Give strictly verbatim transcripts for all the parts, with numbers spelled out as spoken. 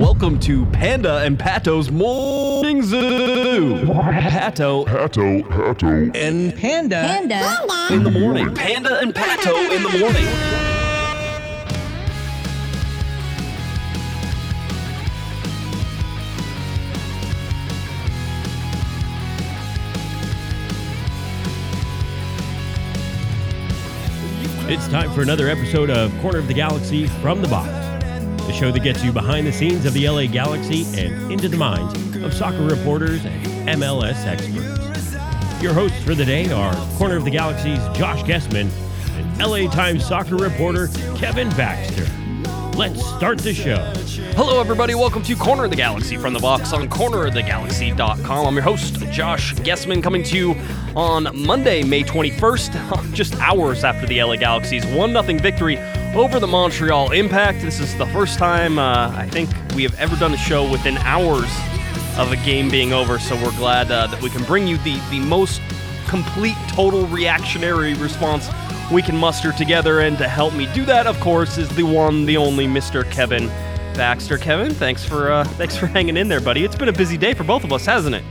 Welcome to Panda and Pato's Morning Zoo. Pato, Pato, Pato, and Panda, Panda, Panda in the morning. Panda and Pato in the morning. It's time for another episode of Corner of the Galaxy from the Box, the show that gets you behind the scenes of the L A. Galaxy and into the minds of soccer reporters and M L S experts. Your hosts for the day are Corner of the Galaxy's Josh Guesman and L A. Times soccer reporter Kevin Baxter. Let's start the show. Hello, everybody. Welcome to Corner of the Galaxy from the Box on corner of the galaxy dot com. I'm your host, Josh Guesman, coming to you on Monday, May twenty-first, just hours after the L A. Galaxy's one nothing victory over the Montreal Impact. This is the first time uh, I think we have ever done a show within hours of a game being over, so we're glad uh, that we can bring you the, the most complete, total reactionary response we can muster together. And to help me do that, of course, is the one, the only Mister Kevin Baxter. Kevin, thanks for uh, thanks for hanging in there, buddy. It's been a busy day for both of us, hasn't it?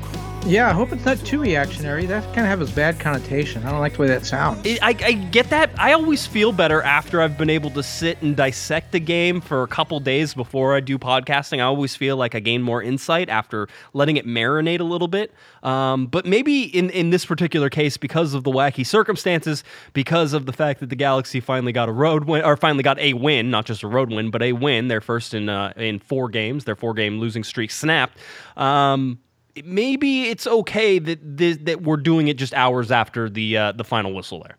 Yeah, I hope it's not too reactionary. That kind of has a bad connotation. I don't like the way that sounds. I, I get that. I always feel better after I've been able to sit and dissect a game for a couple days before I do podcasting. I always feel like I gain more insight after letting it marinate a little bit. Um, but maybe in, in this particular case, because of the wacky circumstances, because of the fact that the Galaxy finally got a road win, or finally got a win, not just a road win, but a win, their first in uh, in four games, their four-game losing streak snapped. Um Maybe it's okay that that we're doing it just hours after the uh, the final whistle there.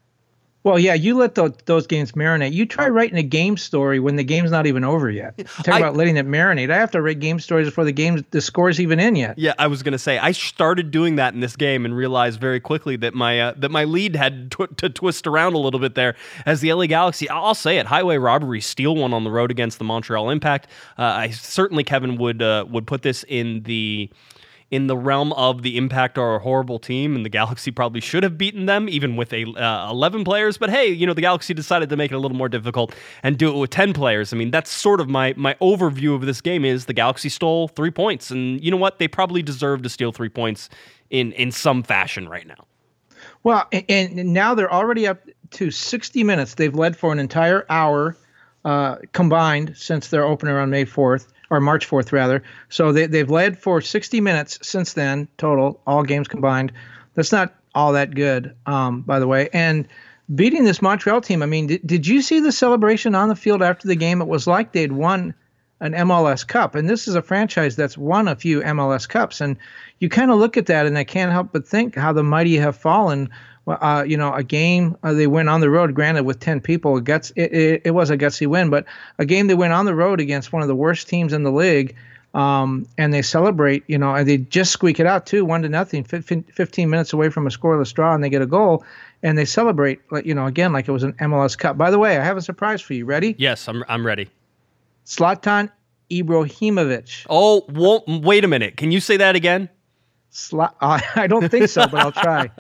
Well, yeah, you let the, those games marinate. You try writing a game story when the game's not even over yet. Talk I, about letting it marinate. I have to write game stories before the game, the score's even in yet. Yeah, I was going to say, I started doing that in this game and realized very quickly that my uh, that my lead had tw- to twist around a little bit there as the L A Galaxy, I'll say it, highway robbery, steal one on the road against the Montreal Impact. Uh, I certainly, Kevin, would uh, would put this in the... in the realm of the Impact are a horrible team, and the Galaxy probably should have beaten them, even with a uh, eleven players. But hey, you know, the Galaxy decided to make it a little more difficult and do it with ten players. I mean, that's sort of my my overview of this game is the Galaxy stole three points, and you know what? They probably deserve to steal three points in in some fashion right now. Well, and, and now they're already up to sixty minutes. They've led for an entire hour uh, combined since their opener on May fourth. Or March fourth, rather. So they, they've led for sixty minutes since then, total, all games combined. That's not all that good, um, by the way. And beating this Montreal team, I mean, did, did you see the celebration on the field after the game? It was like they'd won an M L S Cup. And this is a franchise that's won a few M L S Cups. And you kind of look at that, and I can't help but think how the mighty have fallen. Uh, you know, a game uh, they went on the road, granted with ten people, it, guts, it, it, it was a gutsy win, but a game they went on the road against one of the worst teams in the league, um, and they celebrate, you know, and they just squeak it out too, one to nothing, fifteen minutes away from a scoreless draw, and they get a goal, and they celebrate, you know, again, like it was an M L S Cup. By the way, I have a surprise for you. Ready? Yes, I'm I'm ready. Zlatan Ibrahimovic. Oh, well, wait a minute. Can you say that again? Sla- uh, I don't think so, but I'll try.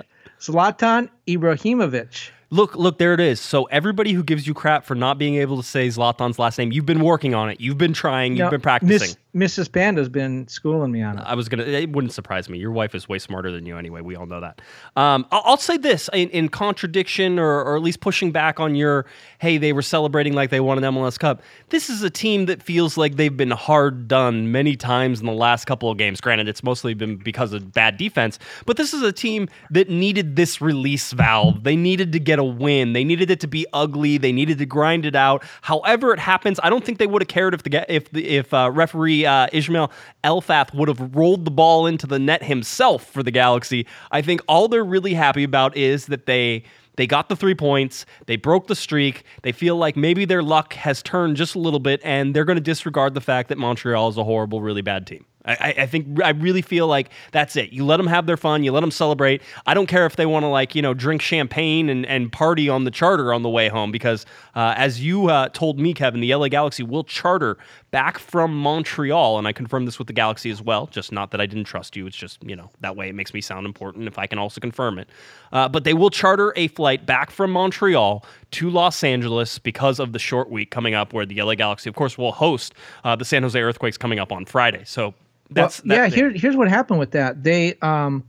Zlatan Ibrahimovic. Look, look, there it is. So everybody who gives you crap for not being able to say Zlatan's last name, you've been working on it. You've been trying. You've now, been practicing. Miss, Missus Panda's been schooling me on it. I was going to, it wouldn't surprise me. Your wife is way smarter than you anyway. We all know that. Um, I'll, I'll say this in, in contradiction or, or at least pushing back on your, hey, they were celebrating like they won an M L S Cup. This is a team that feels like they've been hard done many times in the last couple of games. Granted, it's mostly been because of bad defense, but this is a team that needed this release valve. They needed to get a win. They needed it to be ugly. They needed to grind it out. However it happens, I don't think they would have cared if the if the, if uh, referee uh, Ishmael Elfath would have rolled the ball into the net himself for the Galaxy. I think all they're really happy about is that they they got the three points. They broke the streak. They feel like maybe their luck has turned just a little bit, and they're going to disregard the fact that Montreal is a horrible, really bad team. I, I think I really feel like that's it. You let them have their fun. You let them celebrate. I don't care if they want to, like, you know, drink champagne and, and party on the charter on the way home, because uh, as you uh, told me, Kevin, the L A Galaxy will charter back from Montreal, and I confirmed this with the Galaxy as well. Just not that I didn't trust you. It's just, you know, that way it makes me sound important if I can also confirm it. Uh, but they will charter a flight back from Montreal to Los Angeles because of the short week coming up, where the L A Galaxy, of course, will host uh, the San Jose Earthquakes coming up on Friday. So. That's, well, that yeah, here, here's what happened with that. They um,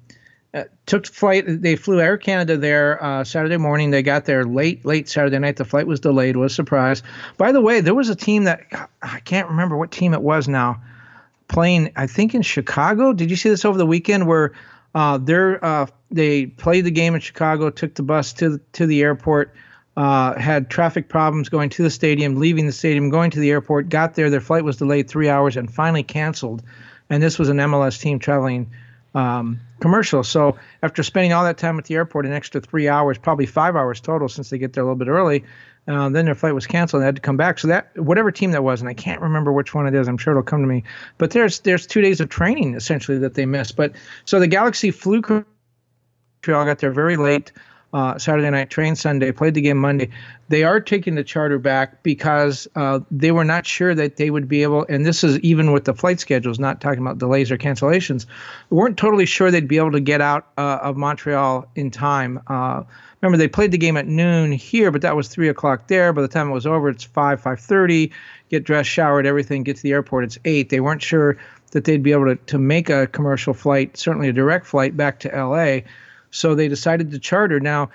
uh, took flight. They flew Air Canada there uh, Saturday morning. They got there late, late Saturday night. The flight was delayed. Was surprised. By the way, there was a team that I can't remember what team it was now, playing, I think, in Chicago. Did you see this over the weekend where uh, they're, uh, they played the game in Chicago, took the bus to the, to the airport, uh, had traffic problems going to the stadium, leaving the stadium, going to the airport, got there. Their flight was delayed three hours and finally canceled. And this was an M L S team traveling um, commercial. So after spending all that time at the airport, an extra three hours, probably five hours total since they get there a little bit early, uh, then their flight was canceled and they had to come back. So that, whatever team that was, and I can't remember which one it is, I'm sure it'll come to me. But there's there's two days of training essentially that they missed. But so the Galaxy flew, got there very late uh, Saturday night, trained Sunday, played the game Monday. They are taking the charter back because uh, they were not sure that they would be able, and this is even with the flight schedules, not talking about delays or cancellations, they weren't totally sure they'd be able to get out uh, of Montreal in time. Uh, remember, they played the game at noon here, but that was three o'clock there. By the time it was over, it's five, five thirty, get dressed, showered, everything, get to the airport, it's eight. They weren't sure that they'd be able to, to make a commercial flight, certainly a direct flight back to L A, so they decided to charter. Now,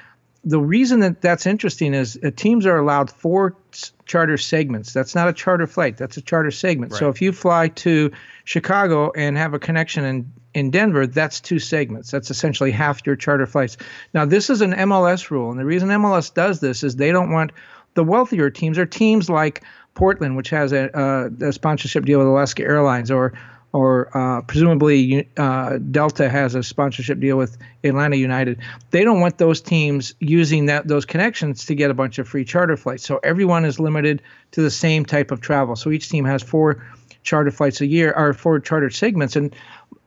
the reason that that's interesting is uh, teams are allowed four s- charter segments. That's not a charter flight. That's a charter segment. Right. So if you fly to Chicago and have a connection in, in Denver, that's two segments. That's essentially half your charter flights. Now, this is an M L S rule, and the reason M L S does this is they don't want the wealthier teams or teams like Portland, which has a, uh, a sponsorship deal with Alaska Airlines, or or uh, presumably uh, Delta has a sponsorship deal with Atlanta United. They don't want those teams using that those connections to get a bunch of free charter flights. So everyone is limited to the same type of travel. So each team has four charter flights a year, or four charter segments, and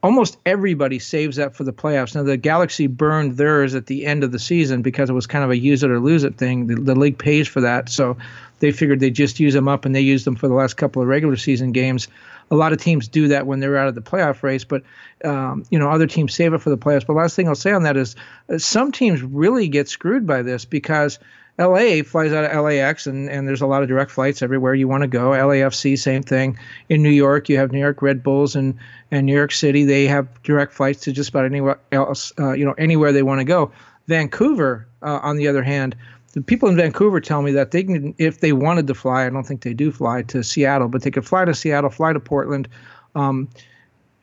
almost everybody saves that for the playoffs. Now, the Galaxy burned theirs at the end of the season because it was kind of a use it or lose it thing. The, the league pays for that, so they figured they'd just use them up, and they used them for the last couple of regular season games. A lot of teams do that when they're out of the playoff race, but um, you know, other teams save it for the playoffs. But last thing I'll say on that is uh, some teams really get screwed by this because L A flies out of L A X, and, and there's a lot of direct flights everywhere you want to go. L A F C, same thing. In New York, you have New York Red Bulls, and, and New York City, they have direct flights to just about anywhere else, uh, you know, anywhere they want to go. Vancouver, uh, on the other hand, the people in Vancouver tell me that they can, if they wanted to fly, I don't think they do fly to Seattle, but they could fly to Seattle, fly to Portland, um,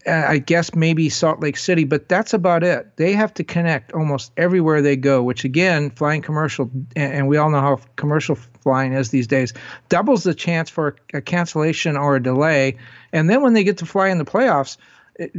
I guess maybe Salt Lake City, but that's about it. They have to connect almost everywhere they go, which again, flying commercial, and we all know how commercial flying is these days, doubles the chance for a cancellation or a delay. And then when they get to fly in the playoffs,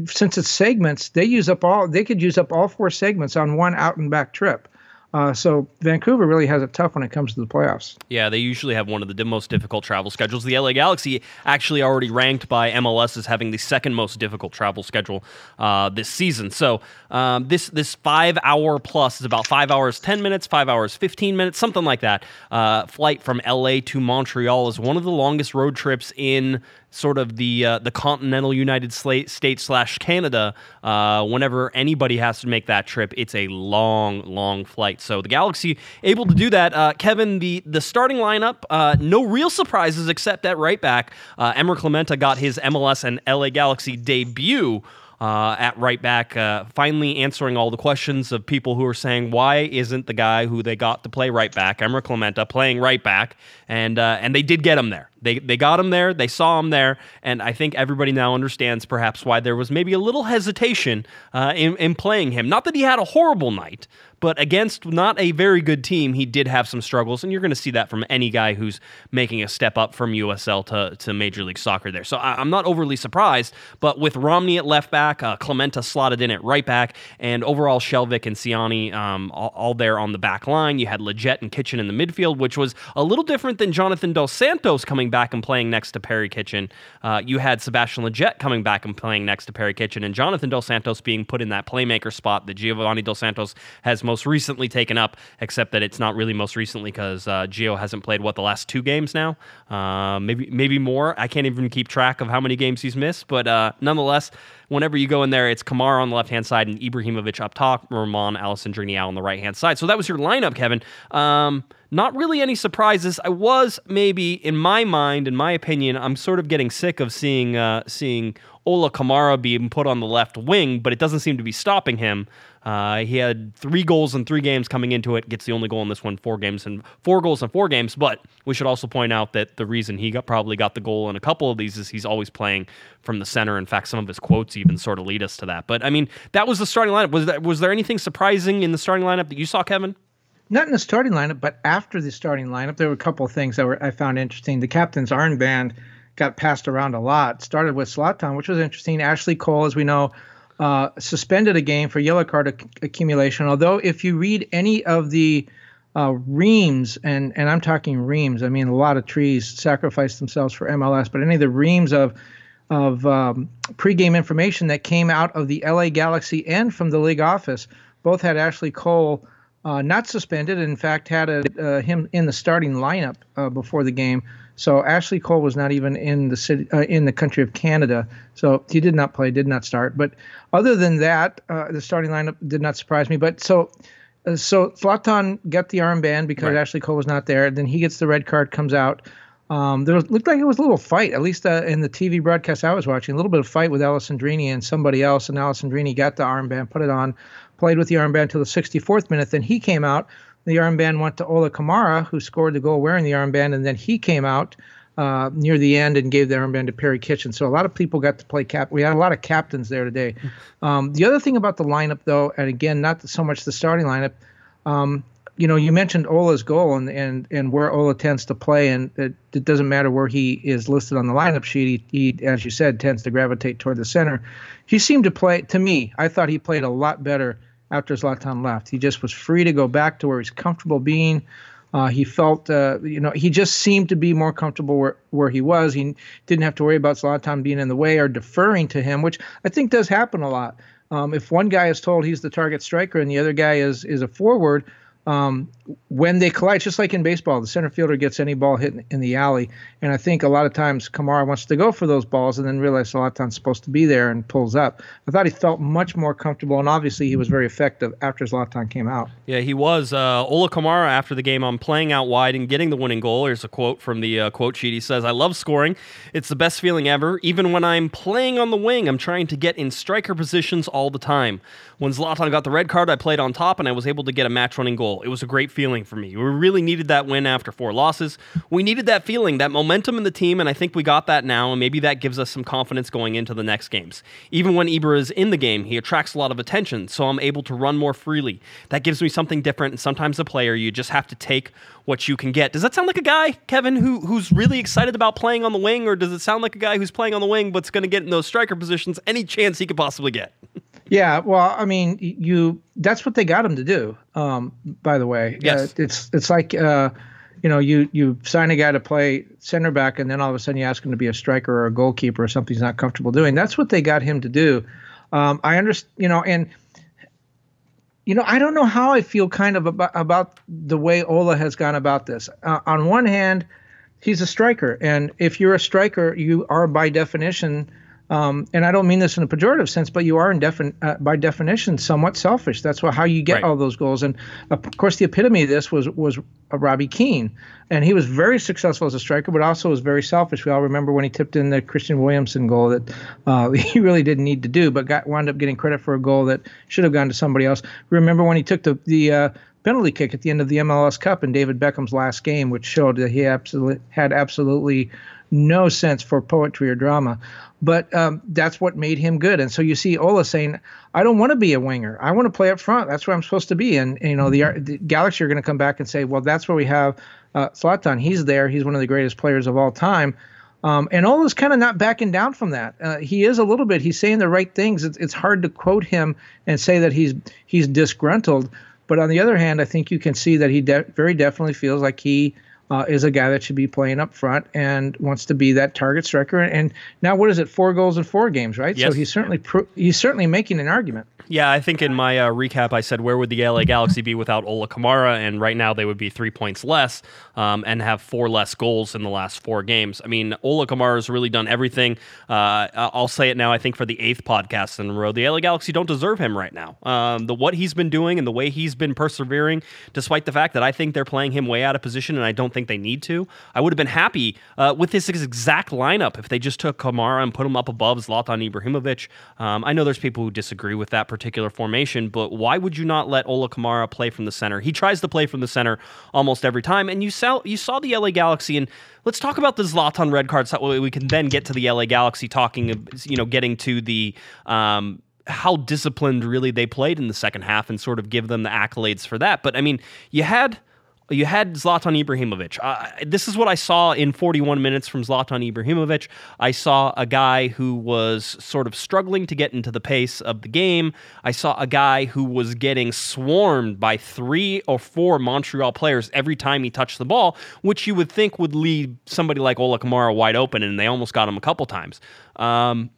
since it's segments, they use up all, they could use up all four segments on one out and back trip. Uh, so Vancouver really has it tough when it comes to the playoffs. Yeah, they usually have one of the most difficult travel schedules. The L A Galaxy actually already ranked by M L S as having the second most difficult travel schedule uh, this season. So um, this this five-hour plus is about five hours ten minutes, five hours fifteen minutes, something like that. Uh, flight from L A to Montreal is one of the longest road trips in sort of the uh, the continental United States slash Canada. Uh, whenever anybody has to make that trip, it's a long, long flight. So the Galaxy able to do that. Uh, Kevin, the the starting lineup, uh, no real surprises except at right back. Uh, Emerick Clementa got his M L S and L A Galaxy debut Uh, at right back, uh, finally answering all the questions of people who are saying, why isn't the guy who they got to play right back, Emerick Clementa, playing right back? And uh, and they did get him there. They they got him there. They saw him there. And I think everybody now understands perhaps why there was maybe a little hesitation uh, in, in playing him. Not that he had a horrible night, but against not a very good team, he did have some struggles, and you're going to see that from any guy who's making a step up from U S L to, to Major League Soccer there. So I, I'm not overly surprised, but with Romney at left back, uh, Clementa slotted in at right back, and overall Shelvik and Siani um, all, all there on the back line. You had Lletget and Kitchen in the midfield, which was a little different than Jonathan Dos Santos coming coming back and playing next to Perry Kitchen. Uh, you had Sebastian Lletget coming back and playing next to Perry Kitchen, and Jonathan Dos Santos being put in that playmaker spot that Giovanni Dos Santos has most recently taken up, except that it's not really most recently because uh, Gio hasn't played, what, the last two games now? Uh, maybe maybe more. I can't even keep track of how many games he's missed, but uh, nonetheless, whenever you go in there, it's Kamara on the left-hand side and Ibrahimovic up top, Romain Alessandrini out on the right-hand side. So that was your lineup, Kevin. Um, not really any surprises. I was maybe, in my mind, in my opinion, I'm sort of getting sick of seeing uh, seeing Ola Kamara being put on the left wing, but it doesn't seem to be stopping him. Uh, he had three goals in three games coming into it, gets the only goal in this one, four games and four goals in four games. But we should also point out that the reason he got, probably got the goal in a couple of these is he's always playing from the center. In fact, some of his quotes even sort of lead us to that. But I mean, that was the starting lineup. Was that, was there anything surprising in the starting lineup that you saw, Kevin? Not in the starting lineup, but after the starting lineup, there were a couple of things that were, I found interesting. The captain's armband got passed around a lot. Started with Zlatan, which was interesting. Ashley Cole, as we know, Uh, suspended a game for yellow card ac- accumulation, although if you read any of the uh, reams, and, and I'm talking reams, I mean a lot of trees sacrificed themselves for M L S, but any of the reams of, of um, pregame information that came out of the L A. Galaxy and from the league office, both had Ashley Cole uh, not suspended, in fact had a, uh, him in the starting lineup uh, before the game. So Ashley Cole was not even in the city, uh, in the country of Canada. So he did not play, did not start. But other than that, uh, the starting lineup did not surprise me. But so, uh, so Zlatan got the armband because right. Ashley Cole was not there. Then he gets the red card, comes out. Um, there was, looked like it was a little fight, at least uh, in the T V broadcast I was watching, a little bit of fight with Alessandrini and somebody else. And Alessandrini got the armband, put it on, played with the armband till the sixty-fourth minute. Then he came out. The armband went to Ola Kamara, who scored the goal wearing the armband, and then he came out uh, near the end and gave the armband to Perry Kitchen. So a lot of people got to play cap. We had a lot of captains there today. Um, the other thing about the lineup, though, and again, not so much the starting lineup, um, you know, you mentioned Ola's goal and, and, and where Ola tends to play, and it, it doesn't matter where he is listed on the lineup sheet. He, he, as you said, tends to gravitate toward the center. He seemed to play, to me, I thought he played a lot better after Zlatan left. He just was free to go back to where he's comfortable being. Uh, he felt, uh, you know, he just seemed to be more comfortable where, where he was. He didn't have to worry about Zlatan being in the way or deferring to him, which I think does happen a lot. Um, if one guy is told he's the target striker and the other guy is is a forward, um, when they collide, just like in baseball, the center fielder gets any ball hit in, in the alley. And I think a lot of times Kamara wants to go for those balls and then realizes Zlatan's supposed to be there and pulls up. I thought he felt much more comfortable, and obviously he was very effective after Zlatan came out. Yeah, he was. Uh, Ola Kamara, after the game, on playing out wide and getting the winning goal. Here's a quote from the uh, quote sheet. He says, "I love scoring. It's the best feeling ever. Even when I'm playing on the wing, I'm trying to get in striker positions all the time. When Zlatan got the red card, I played on top, and I was able to get a match-winning goal. It was a great feeling. For me. We really needed that win after four losses. We needed that feeling, that momentum in the team, and I think we got that now, and maybe that gives us some confidence going into the next games. Even when Ibra is in the game, he attracts a lot of attention, so I'm able to run more freely. That gives me something different, and sometimes a player, you just have to take what you can get." Does that sound like a guy, Kevin, who who's really excited about playing on the wing, or does it sound like a guy who's playing on the wing but's going to get in those striker positions any chance he could possibly get? Yeah, well, I mean, you that's what they got him to do, um, by the way. Yes. Uh, it's it's like, uh, you know, you, you sign a guy to play center back, and then all of a sudden you ask him to be a striker or a goalkeeper or something he's not comfortable doing. That's what they got him to do. Um, I understand, you know, and, you know, I don't know how I feel kind of about, about the way Ola has gone about this. Uh, on one hand, he's a striker, and if you're a striker, you are by definition – Um, and I don't mean this in a pejorative sense, but you are, in defin- uh, by definition, somewhat selfish. That's what, how you get right. all those goals. And, of course, the epitome of this was was uh, Robbie Keane. And he was very successful as a striker, but also was very selfish. We all remember when he tipped in the Christian Williamson goal that uh, he really didn't need to do, but got wound up getting credit for a goal that should have gone to somebody else. Remember when he took the, the uh, penalty kick at the end of the M L S Cup in David Beckham's last game, which showed that he absolutely had absolutely no sense for poetry or drama. But um, that's what made him good. And so you see Ola saying, I don't want to be a winger. I want to play up front. That's where I'm supposed to be. And, and you know, the, the Galaxy are going to come back and say, well, that's where we have uh, Zlatan. He's there. He's one of the greatest players of all time. Um, and Ola's kind of not backing down from that. Uh, he is a little bit. He's saying the right things. It's, it's hard to quote him and say that he's he's disgruntled. But on the other hand, I think you can see that he de- very definitely feels like he uh, is a guy that should be playing up front and wants to be that target striker. And now, what is it? Four goals in four games, right? Yes. So he's certainly pro- he's certainly making an argument. Yeah, I think in my uh, recap, I said, where would the L A Galaxy be without Ola Kamara? And right now, they would be three points less um, and have four less goals in the last four games. I mean, Ola Kamara's really done everything. Uh, I'll say it now, I think, for the eighth podcast in a row. The L A Galaxy don't deserve him right now. Um, the what he's been doing and the way he's been persevering, despite the fact that I think they're playing him way out of position and I don't think they need to. I would have been happy uh, with this exact lineup if they just took Kamara and put him up above Zlatan Ibrahimovic. Um, I know there's people who disagree with that particular formation, but why would you not let Ola Kamara play from the center? He tries to play from the center almost every time, and you saw you saw the L A Galaxy. And let's talk about the Zlatan red cards. We can then get to the L A Galaxy talking, you know, getting to the um, how disciplined really they played in the second half, and sort of give them the accolades for that. But I mean, you had. You had Zlatan Ibrahimovic. Uh, this is what I saw in forty-one minutes from Zlatan Ibrahimovic. I saw a guy who was sort of struggling to get into the pace of the game. I saw a guy who was getting swarmed by three or four Montreal players every time he touched the ball, which you would think would leave somebody like Ola Kamara wide open, and they almost got him a couple times. Um,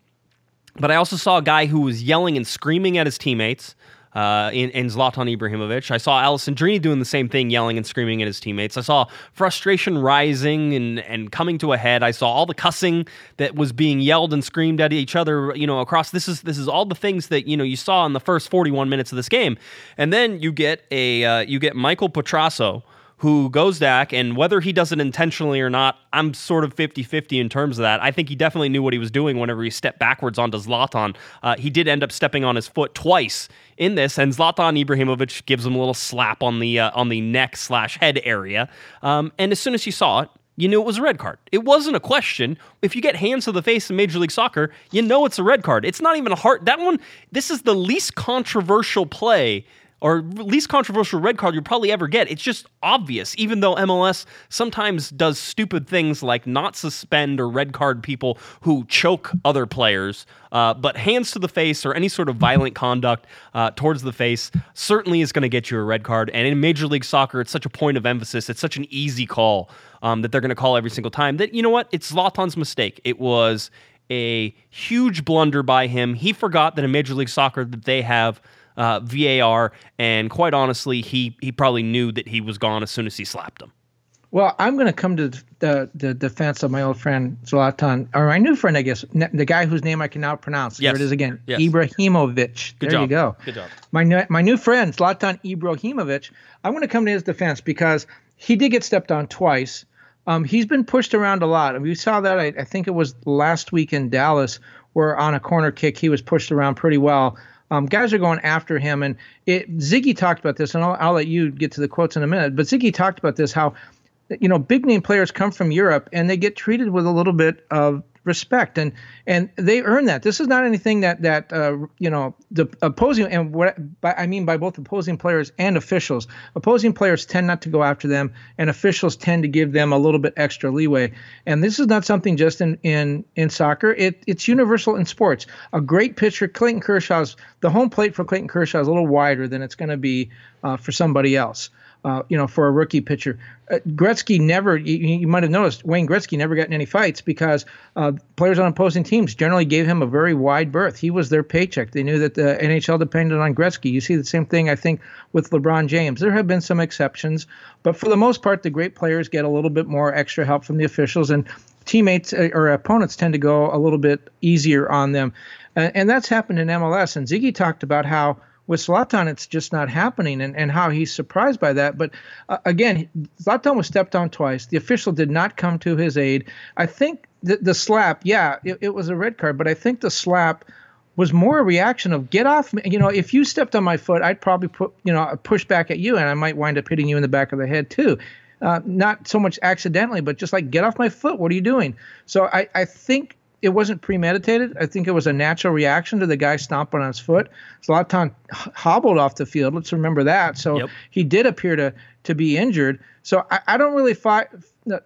but I also saw a guy who was yelling and screaming at his teammates. Uh, in, in Zlatan Ibrahimovic. I saw Alessandrini doing the same thing, yelling and screaming at his teammates. I saw frustration rising and, and coming to a head. I saw all the cussing that was being yelled and screamed at each other, you know, across. This is this is all the things that, you know, you saw in the first forty-one minutes of this game. And then you get a uh, you get Michael Petrasso, who goes back, and whether he does it intentionally or not, I'm sort of fifty-fifty in terms of that. I think he definitely knew what he was doing whenever he stepped backwards onto Zlatan. Uh, he did end up stepping on his foot twice in this, and Zlatan Ibrahimovic gives him a little slap on the uh, on the neck slash head area. Um, and as soon as you saw it, you knew it was a red card. It wasn't a question. If you get hands to the face in Major League Soccer, you know it's a red card. It's not even a hard... That one, this is the least controversial play or least controversial red card you'll probably ever get. It's just obvious, even though M L S sometimes does stupid things like not suspend or red card people who choke other players, uh, but hands to the face or any sort of violent conduct uh, towards the face certainly is going to get you a red card. And in Major League Soccer, it's such a point of emphasis. It's such an easy call um, that they're going to call every single time that, you know what, it's Zlatan's mistake. It was a huge blunder by him. He forgot that in Major League Soccer that they have Uh, V A R, and quite honestly, he he probably knew that he was gone as soon as he slapped him. Well, I'm going to come to the, the defense of my old friend Zlatan, or my new friend, I guess, the guy whose name I can now pronounce. Yes. Here it is again, yes. Ibrahimovic. Good there job. You go. Good job. My, my new friend, Zlatan Ibrahimovic, I want to come to his defense because he did get stepped on twice. Um, he's been pushed around a lot. I mean, we saw that, I, I think it was last week in Dallas, where on a corner kick, he was pushed around pretty well. Um, guys are going after him, and it, Ziggy talked about this, and I'll, I'll let you get to the quotes in a minute, but Ziggy talked about this, how, you know, big-name players come from Europe, and they get treated with a little bit of respect, and and they earn that. This is not anything that, that uh, you know, the opposing, and what by, I mean by both opposing players and officials. Opposing players tend not to go after them, and officials tend to give them a little bit extra leeway. And this is not something just in in, in soccer. It, it's universal in sports. A great pitcher, Clayton Kershaw's, the home plate for Clayton Kershaw is a little wider than it's going to be uh, for somebody else. Uh, you know, for a rookie pitcher. Uh, Gretzky never, you, you might have noticed, Wayne Gretzky never got in any fights because uh, players on opposing teams generally gave him a very wide berth. He was their paycheck. They knew that the N H L depended on Gretzky. You see the same thing, I think, with LeBron James. There have been some exceptions, but for the most part, the great players get a little bit more extra help from the officials, and teammates or opponents tend to go a little bit easier on them. Uh, and that's happened in M L S, and Ziggy talked about how with Zlatan, it's just not happening, and, and how he's surprised by that. But uh, again, Zlatan was stepped on twice. The official did not come to his aid. I think the, the slap, yeah, it, it was a red card, but I think the slap was more a reaction of get off me. You know, if you stepped on my foot, I'd probably put, you know, push back at you, and I might wind up hitting you in the back of the head too. Uh, not so much accidentally, but just like get off my foot. What are you doing? So I, I think it wasn't premeditated. I think it was a natural reaction to the guy stomping on his foot. Zlatan hobbled off the field. Let's remember that. So yep. He did appear to to be injured. So I, I don't really fa-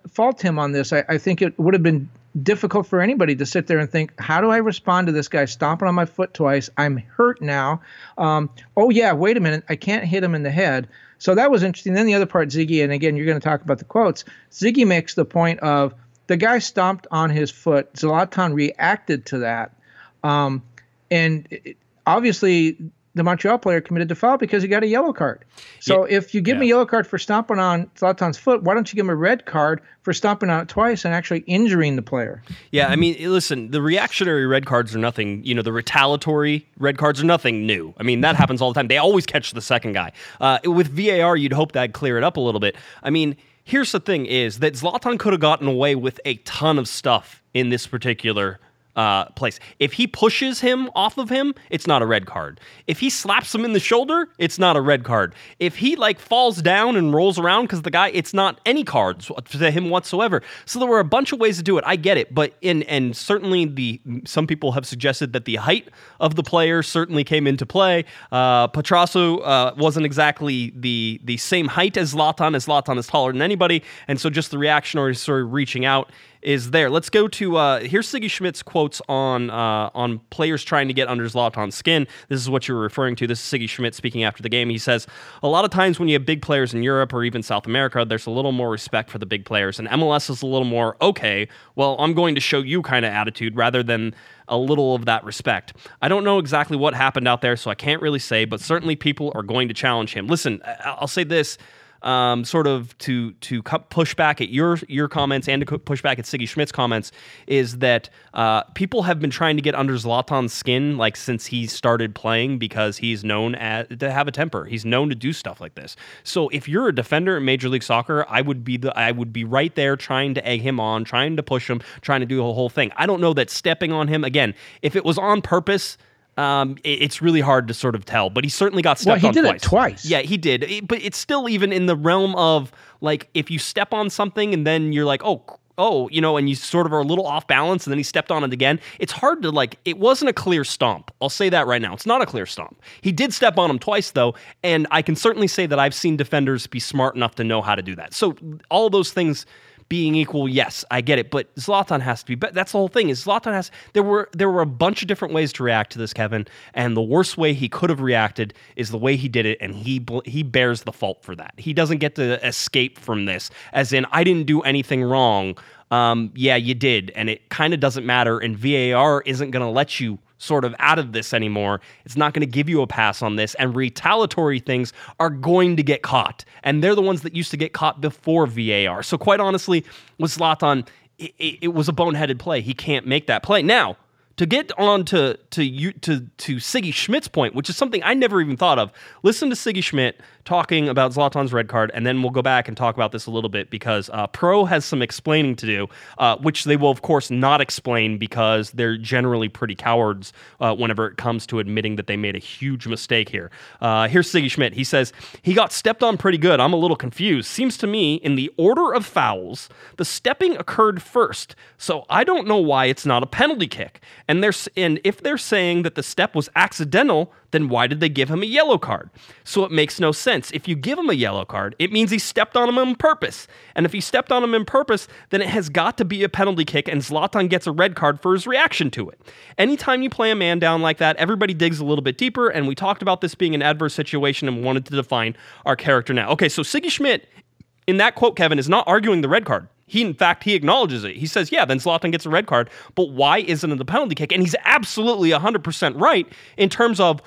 fault him on this. I, I think it would have been difficult for anybody to sit there and think, how do I respond to this guy stomping on my foot twice? I'm hurt now. Um, oh, yeah, wait a minute. I can't hit him in the head. So that was interesting. Then the other part, Ziggy, and again, you're going to talk about the quotes. Ziggy makes the point of the guy stomped on his foot. Zlatan reacted to that. Um, and it, obviously the Montreal player committed the foul because he got a yellow card. So yeah. if you give yeah. him a yellow card for stomping on Zlatan's foot, why don't you give him a red card for stomping on it twice and actually injuring the player? Yeah, I mean, listen, the reactionary red cards are nothing. You know, the retaliatory red cards are nothing new. I mean, that happens all the time. They always catch the second guy. Uh, with V A R, you'd hope that'd clear it up a little bit. I mean, here's the thing is that Zlatan could have gotten away with a ton of stuff in this particular Uh, place. If he pushes him off of him, it's not a red card. If he slaps him in the shoulder, it's not a red card. If he like falls down and rolls around because the guy, it's not any cards to him whatsoever. So there were a bunch of ways to do it. I get it, but in and certainly the some people have suggested that the height of the player certainly came into play. Uh, Petrasso uh, wasn't exactly the the same height as Zlatan, as Zlatan is taller than anybody, and so just the reactionary sort of reaching out is there. Let's go to, uh, here's Sigi Schmid's quotes on uh, on players trying to get under Zlatan's skin. This is what you were referring to. This is Sigi Schmid speaking after the game. He says, a lot of times when you have big players in Europe or even South America, there's a little more respect for the big players. And M L S is a little more, okay, well, I'm going to show you kind of attitude rather than a little of that respect. I don't know exactly what happened out there, so I can't really say, but certainly people are going to challenge him. Listen, I- I'll say this. Um, sort of to to push back at your your comments and to push back at Sigi Schmid's comments is that uh, people have been trying to get under Zlatan's skin like since he started playing because he's known as, to have a temper. He's known to do stuff like this. So if you're a defender in Major League Soccer, I would be the I would be right there trying to egg him on, trying to push him, trying to do the whole thing. I don't know that stepping on him again. If it was on purpose. Um, it's really hard to sort of tell, but he certainly got stepped well, on twice. Well, he did it twice. Yeah, he did. It, but it's still even in the realm of, like, if you step on something and then you're like, oh, oh, you know, and you sort of are a little off balance and then he stepped on it again. It's hard to, like, it wasn't a clear stomp. I'll say that right now. It's not a clear stomp. He did step on him twice, though, and I can certainly say that I've seen defenders be smart enough to know how to do that. So all those things being equal, yes, I get it, but Zlatan has to be better. That's the whole thing. Is Zlatan has there were there were a bunch of different ways to react to this, Kevin, and the worst way he could have reacted is the way he did it, and he he bears the fault for that. He doesn't get to escape from this, as in I didn't do anything wrong. Um, yeah, you did, and it kind of doesn't matter. And V A R isn't going to let you sort of out of this anymore. It's not going to give you a pass on this, and retaliatory things are going to get caught, and they're the ones that used to get caught before V A R. So quite honestly, with Zlatan, it, it, it was a boneheaded play. He can't make that play. Now, to get on to to you to to Sigi Schmid's point, which is something I never even thought of. Listen to Sigi Schmid talking about Zlatan's red card, and then we'll go back and talk about this a little bit because uh, Pro has some explaining to do, uh, which they will of course not explain because they're generally pretty cowards uh, whenever it comes to admitting that they made a huge mistake here. Uh, here's Sigi Schmid. He says he got stepped on pretty good. I'm a little confused. Seems to me in the order of fouls, the stepping occurred first, so I don't know why it's not a penalty kick. And they're, and if they're saying that the step was accidental, then why did they give him a yellow card? So it makes no sense. If you give him a yellow card, it means he stepped on him on purpose. And if he stepped on him on purpose, then it has got to be a penalty kick, and Zlatan gets a red card for his reaction to it. Anytime you play a man down like that, everybody digs a little bit deeper, and we talked about this being an adverse situation and wanted to define our character now. Okay, so Sigi Schmid, in that quote, Kevin, is not arguing the red card. He, in fact, he acknowledges it. He says, yeah, then Zlatan gets a red card, but why isn't it a penalty kick? And he's absolutely one hundred percent right in terms of,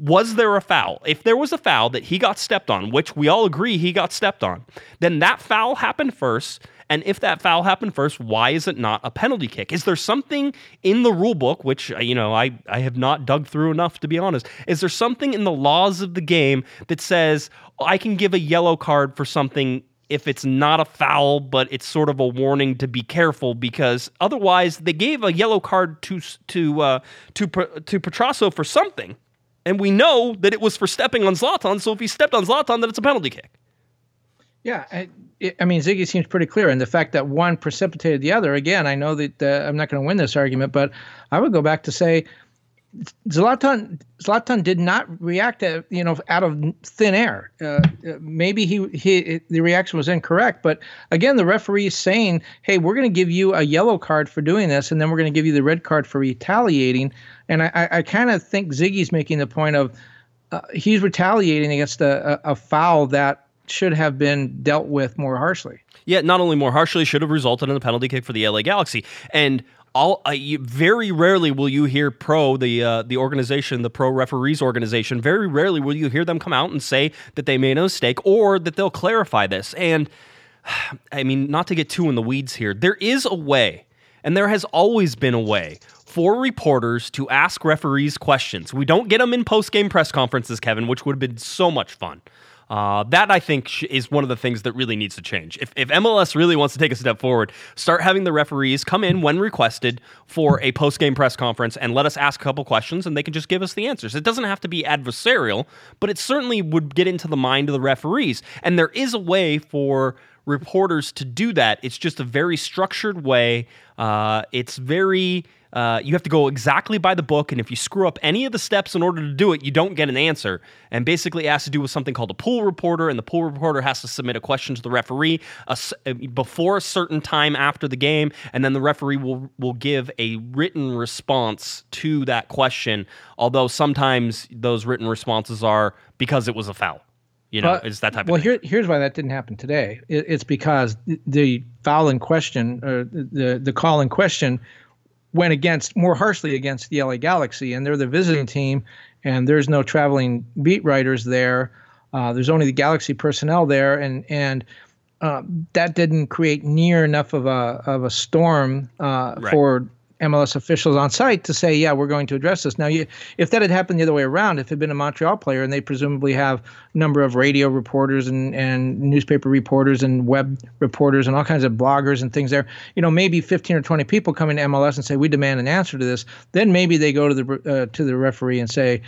was there a foul? If there was a foul that he got stepped on, which we all agree he got stepped on, then that foul happened first. And if that foul happened first, why is it not a penalty kick? Is there something in the rule book, which, you know, I, I have not dug through enough, to be honest. Is there something in the laws of the game that says, I can give a yellow card for something if it's not a foul, but it's sort of a warning to be careful, because otherwise they gave a yellow card to to uh, to to Petrasso for something, and we know that it was for stepping on Zlatan. So if he stepped on Zlatan, then it's a penalty kick. Yeah, I, it, I mean Ziggy seems pretty clear, and the fact that one precipitated the other. Again, I know that uh, I'm not going to win this argument, but I would go back to say Zlatan Zlatan did not react, to, you know, out of thin air. Uh, maybe he he the reaction was incorrect, but again, the referee is saying, "Hey, we're going to give you a yellow card for doing this, and then we're going to give you the red card for retaliating." And I, I kind of think Ziggy's making the point of, uh, he's retaliating against a, a, a foul that should have been dealt with more harshly. Yeah, not only more harshly, should have resulted in a penalty kick for the L A Galaxy. And all, uh, you, very rarely will you hear pro, the uh, the organization, the pro referees organization, very rarely will you hear them come out and say that they made a mistake or that they'll clarify this. And, I mean, not to get too in the weeds here, there is a way, and there has always been a way, for reporters to ask referees questions. We don't get them in post-game press conferences, Kevin, which would have been so much fun. Uh, that, I think, sh- is one of the things that really needs to change. If, if M L S really wants to take a step forward, start having the referees come in when requested for a post-game press conference and let us ask a couple questions, and they can just give us the answers. It doesn't have to be adversarial, but it certainly would get into the mind of the referees. And there is a way for reporters to do that. It's just a very structured way. Uh, it's very... Uh, you have to go exactly by the book, and if you screw up any of the steps in order to do it, you don't get an answer. And basically it has to do with something called a pool reporter, and the pool reporter has to submit a question to the referee a, before a certain time after the game, and then the referee will, will give a written response to that question, although sometimes those written responses are because it was a foul. You know, but, it's that type well, of thing. Well, here, here's why that didn't happen today. It, it's because the foul in question, or the, the call in question, went against more harshly against the L A Galaxy, and they're the visiting team, and there's no traveling beat writers there. Uh, there's only the Galaxy personnel there, and and uh, that didn't create near enough of a of a storm uh, right. for M L S officials on site to say, yeah, we're going to address this. Now, you, if that had happened the other way around, if it had been a Montreal player, and they presumably have a number of radio reporters and, and newspaper reporters and web reporters and all kinds of bloggers and things there, you know, maybe fifteen or twenty people come into M L S and say, we demand an answer to this. Then maybe they go to the uh, to the referee and say,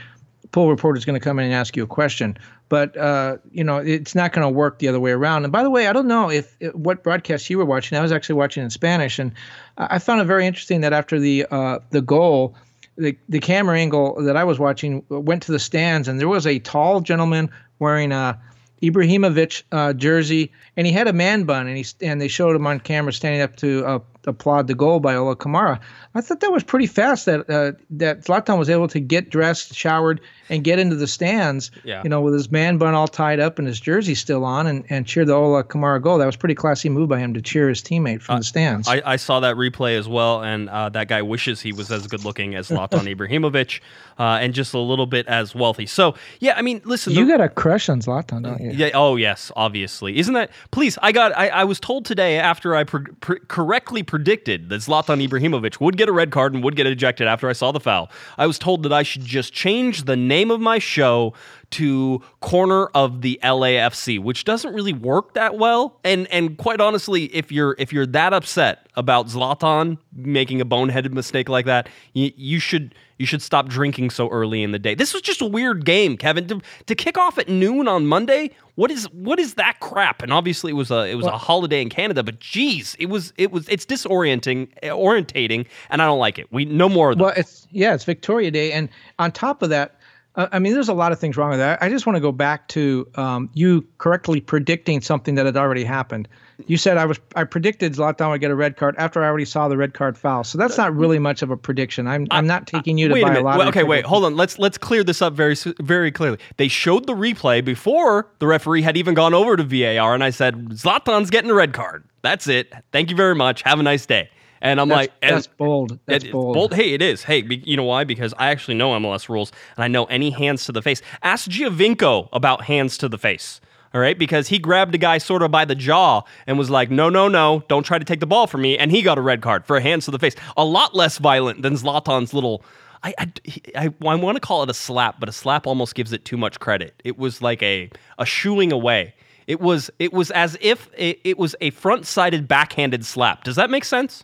pool reporter's going to come in and ask you a question. But, uh, you know, it's not going to work the other way around. And by the way, I don't know if, if what broadcast you were watching. I was actually watching in Spanish, and I found it very interesting that after the uh, the goal, the, the camera angle that I was watching went to the stands, and there was a tall gentleman wearing a Ibrahimovic uh, jersey, and he had a man bun, and he and they showed him on camera standing up to uh, applaud the goal by Ola Kamara. I thought that was pretty fast that uh, that Zlatan was able to get dressed, showered, and get into the stands. Yeah. You know, with his man bun all tied up and his jersey still on, and, and cheer the Ola Kamara goal. That was a pretty classy move by him to cheer his teammate from uh, the stands. I, I saw that replay as well, and uh, that guy wishes he was as good looking as Zlatan Ibrahimovic, uh, and just a little bit as wealthy. So yeah, I mean, listen, you the, got a crush on Zlatan, don't you? Yeah. Oh yes, obviously. Isn't that? Please, I got. I, I was told today after I pre- pre- correctly. predicted that Zlatan Ibrahimovic would get a red card and would get ejected after I saw the foul. I was told that I should just change the name of my show to Corner of the L A F C, which doesn't really work that well. And and quite honestly, if you're if you're that upset about Zlatan making a boneheaded mistake like that, you, you should you should stop drinking so early in the day. This was just a weird game, Kevin. To, to kick off at noon on Monday, what is what is that crap? And obviously, it was a it was well, a holiday in Canada, but geez, it was it was it's disorienting, orientating, and I don't like it. We no more of that. Well, it's yeah, it's Victoria Day, and on top of that. I mean, there's a lot of things wrong with that. I just want to go back to um, you correctly predicting something that had already happened. You said I was I predicted Zlatan would get a red card after I already saw the red card foul. So that's not really much of a prediction. I'm I, I'm not taking you to buy a, a lot. Okay, wait, hold on. Let's let's clear this up very very clearly. They showed the replay before the referee had even gone over to V A R, and I said Zlatan's getting a red card. That's it. Thank you very much. Have a nice day. And I'm that's, like, that's and, bold. That's it, bold. bold. Hey, it is. Hey, be, you know why? Because I actually know M L S rules, and I know any hands to the face. Ask Giovinco about hands to the face. All right, because he grabbed a guy sort of by the jaw and was like, no, no, no, don't try to take the ball from me. And he got a red card for a hands to the face. A lot less violent than Zlatan's little. I I, I, I want to call it a slap, but a slap almost gives it too much credit. It was like a a shooing away. It was it was as if it, it was a front-sided backhanded slap. Does that make sense?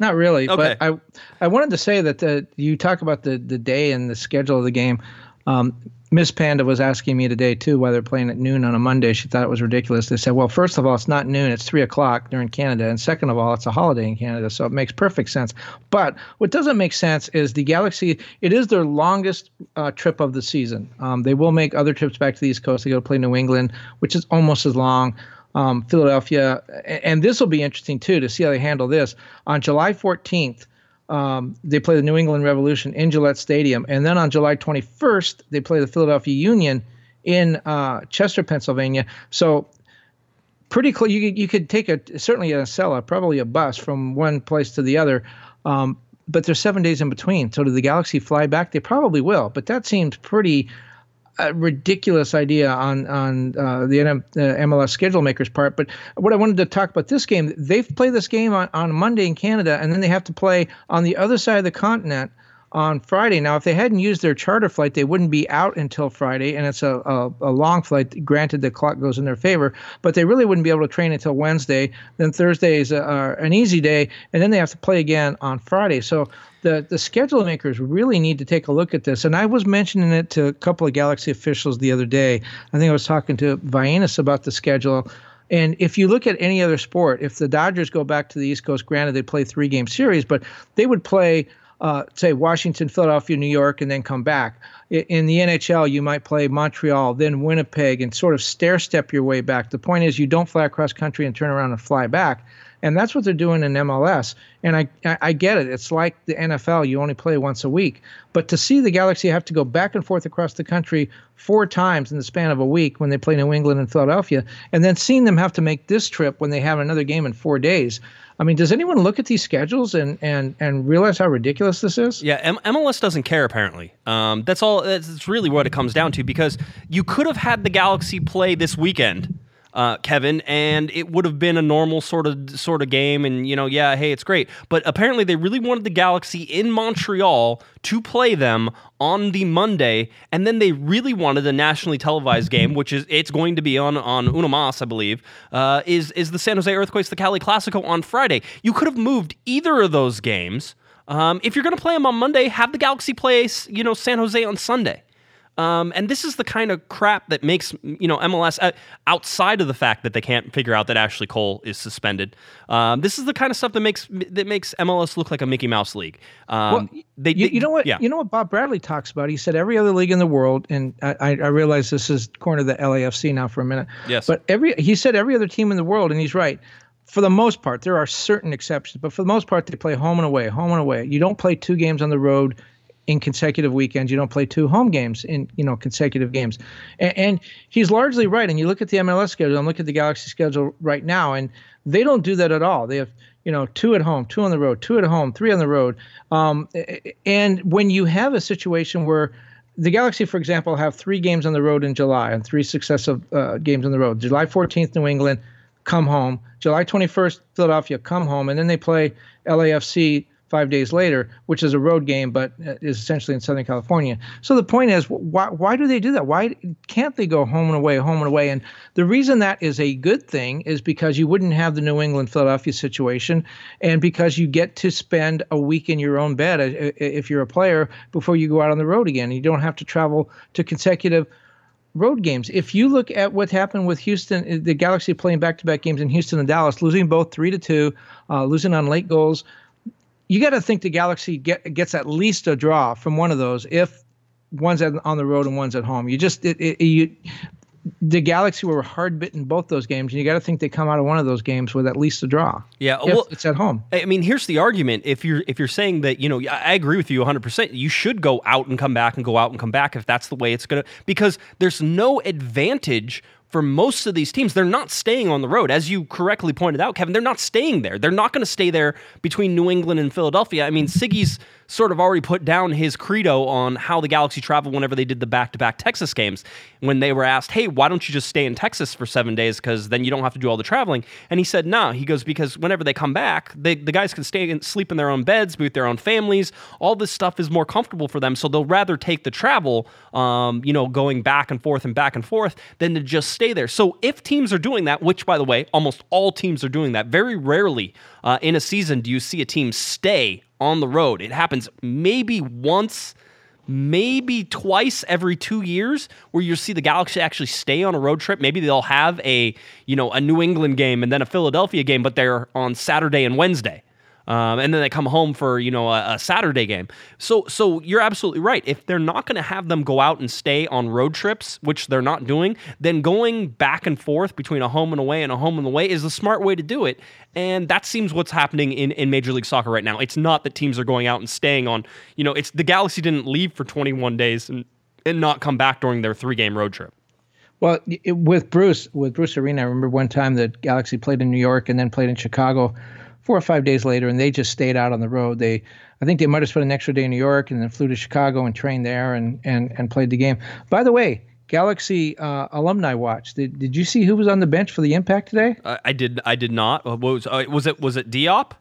Not really, okay. But I I wanted to say that the, you talk about the, the day and the schedule of the game. Um, Miss Panda was asking me today, too, why they're playing at noon on a Monday. She thought it was ridiculous. They said, well, first of all, it's not noon. It's three o'clock. They're in Canada. And second of all, it's a holiday in Canada, so it makes perfect sense. But what doesn't make sense is the Galaxy, it is their longest uh, trip of the season. Um, they will make other trips back to the East Coast. They go to play New England, which is almost as long. Um, Philadelphia, and this will be interesting, too, to see how they handle this. On July fourteenth, Um, they play the New England Revolution in Gillette Stadium. And then on July twenty-first, they play the Philadelphia Union in uh, Chester, Pennsylvania. So pretty close. You, you could take a certainly a sella, probably a bus from one place to the other. Um, but there's seven days in between. So do the Galaxy fly back? They probably will. But that seems pretty uh, ridiculous idea on, on uh, the N M, uh, M L S schedule maker's part. But what I wanted to talk about this game, they've played this game on, on Monday in Canada, and then they have to play on the other side of the continent on Friday. Now, if they hadn't used their charter flight, they wouldn't be out until Friday, and it's a, a, a long flight. Granted, the clock goes in their favor, but they really wouldn't be able to train until Wednesday. Then Thursday is a, uh, an easy day, and then they have to play again on Friday. So the, the schedule makers really need to take a look at this. And I was mentioning it to a couple of Galaxy officials the other day. I think I was talking to Vianis about the schedule. And if you look at any other sport, if the Dodgers go back to the East Coast, granted, they play three-game series, but they would play – Uh, say Washington, Philadelphia, New York, and then come back. In, in the N H L, you might play Montreal, then Winnipeg, and sort of stair-step your way back. The point is you don't fly across country and turn around and fly back. And that's what they're doing in M L S. And I, I, I get it. It's like the N F L. You only play once a week. But to see the Galaxy have to go back and forth across the country four times in the span of a week when they play New England and Philadelphia, and then seeing them have to make this trip when they have another game in four days, I mean, does anyone look at these schedules and and, and realize how ridiculous this is? Yeah, M- MLS doesn't care, apparently. Um, that's all. That's really what it comes down to, because you could have had the Galaxy play this weekend, uh, Kevin, and it would have been a normal sort of sort of game. And, you know, yeah, hey, it's great. But apparently they really wanted the Galaxy in Montreal to play them on the Monday, and then they really wanted a nationally televised game, which is it's going to be on on UniMás, I believe, uh, is is the San Jose Earthquakes, the Cali Classico on Friday. You could have moved either of those games. Um, if you're going to play them on Monday, have the Galaxy play, you know, San Jose on Sunday. Um, and this is the kind of crap that makes, you know, M L S, uh, outside of the fact that they can't figure out that Ashley Cole is suspended. Um, this is the kind of stuff that makes that makes M L S look like a Mickey Mouse league. Um, well, they, you, they, you know what? Yeah. You know what Bob Bradley talks about? He said every other league in the world, and I, I realize this is corner of the L A F C now for a minute. Yes. But every he said every other team in the world, and he's right. For the most part, there are certain exceptions, but for the most part, they play home and away, home and away. You don't play two games on the road in consecutive weekends. You don't play two home games in, you know, consecutive games. And, and he's largely right. And you look at the M L S schedule and look at the Galaxy schedule right now, and they don't do that at all. They have, you know, two at home, two on the road, two at home, three on the road. Um, and when you have a situation where the Galaxy, for example, have three games on the road in July and three successive uh, games on the road, July fourteenth, New England, come home, July twenty-first, Philadelphia, come home, and then they play L A F C five days later, which is a road game, but is essentially in Southern California. So the point is, why, why do they do that? Why can't they go home and away, home and away? And the reason that is a good thing is because you wouldn't have the New England, Philadelphia situation, and because you get to spend a week in your own bed if you're a player before you go out on the road again. You don't have to travel to consecutive road games. If you look at what happened with Houston, the Galaxy playing back-to-back games in Houston and Dallas, losing both three to two, uh, losing on late goals, you got to think the Galaxy get, gets at least a draw from one of those. If one's on the road and one's at home, you just it, it, you the Galaxy were hard bitten both those games, and you got to think they come out of one of those games with at least a draw. Yeah, well, it's at home. I mean, here's the argument: if you're if you're saying that, you know, I agree with you one hundred percent. You should go out and come back and go out and come back if that's the way it's gonna, because there's no advantage for most of these teams. They're not staying on the road. As you correctly pointed out, Kevin, they're not staying there. They're not going to stay there between New England and Philadelphia. I mean, Siggy's sort of already put down his credo on how the Galaxy traveled whenever they did the back-to-back Texas games, when they were asked, hey, why don't you just stay in Texas for seven days because then you don't have to do all the traveling? And he said, nah. He goes, because whenever they come back, they, the guys can stay and sleep in their own beds, be with their own families. All this stuff is more comfortable for them, so they'll rather take the travel, um, you know, going back and forth and back and forth, than to just stay there. So if teams are doing that, which, by the way, almost all teams are doing that, very rarely uh, in a season do you see a team stay on the road. It happens maybe once, maybe twice every two years where you see the Galaxy actually stay on a road trip. Maybe they'll have a, you know, a New England game and then a Philadelphia game, but they're on Saturday and Wednesday. Um, and then they come home for, you know, a, a Saturday game. So so you're absolutely right. If they're not going to have them go out and stay on road trips, which they're not doing, then going back and forth between a home and away and a home and away is the smart way to do it. And that seems what's happening in, in Major League Soccer right now. It's not that teams are going out and staying on, you know, it's the Galaxy didn't leave for twenty-one days and, and not come back during their three-game road trip. Well, it, with Bruce, with Bruce Arena, I remember one time the Galaxy played in New York and then played in Chicago four or five days later, and they just stayed out on the road. They, I think they might have spent an extra day in New York and then flew to Chicago and trained there and and, and played the game. By the way, Galaxy uh, Alumni Watch. Did, did you see who was on the bench for the Impact today? Uh, I did. I did not. What was, uh, was it? Was it Diop?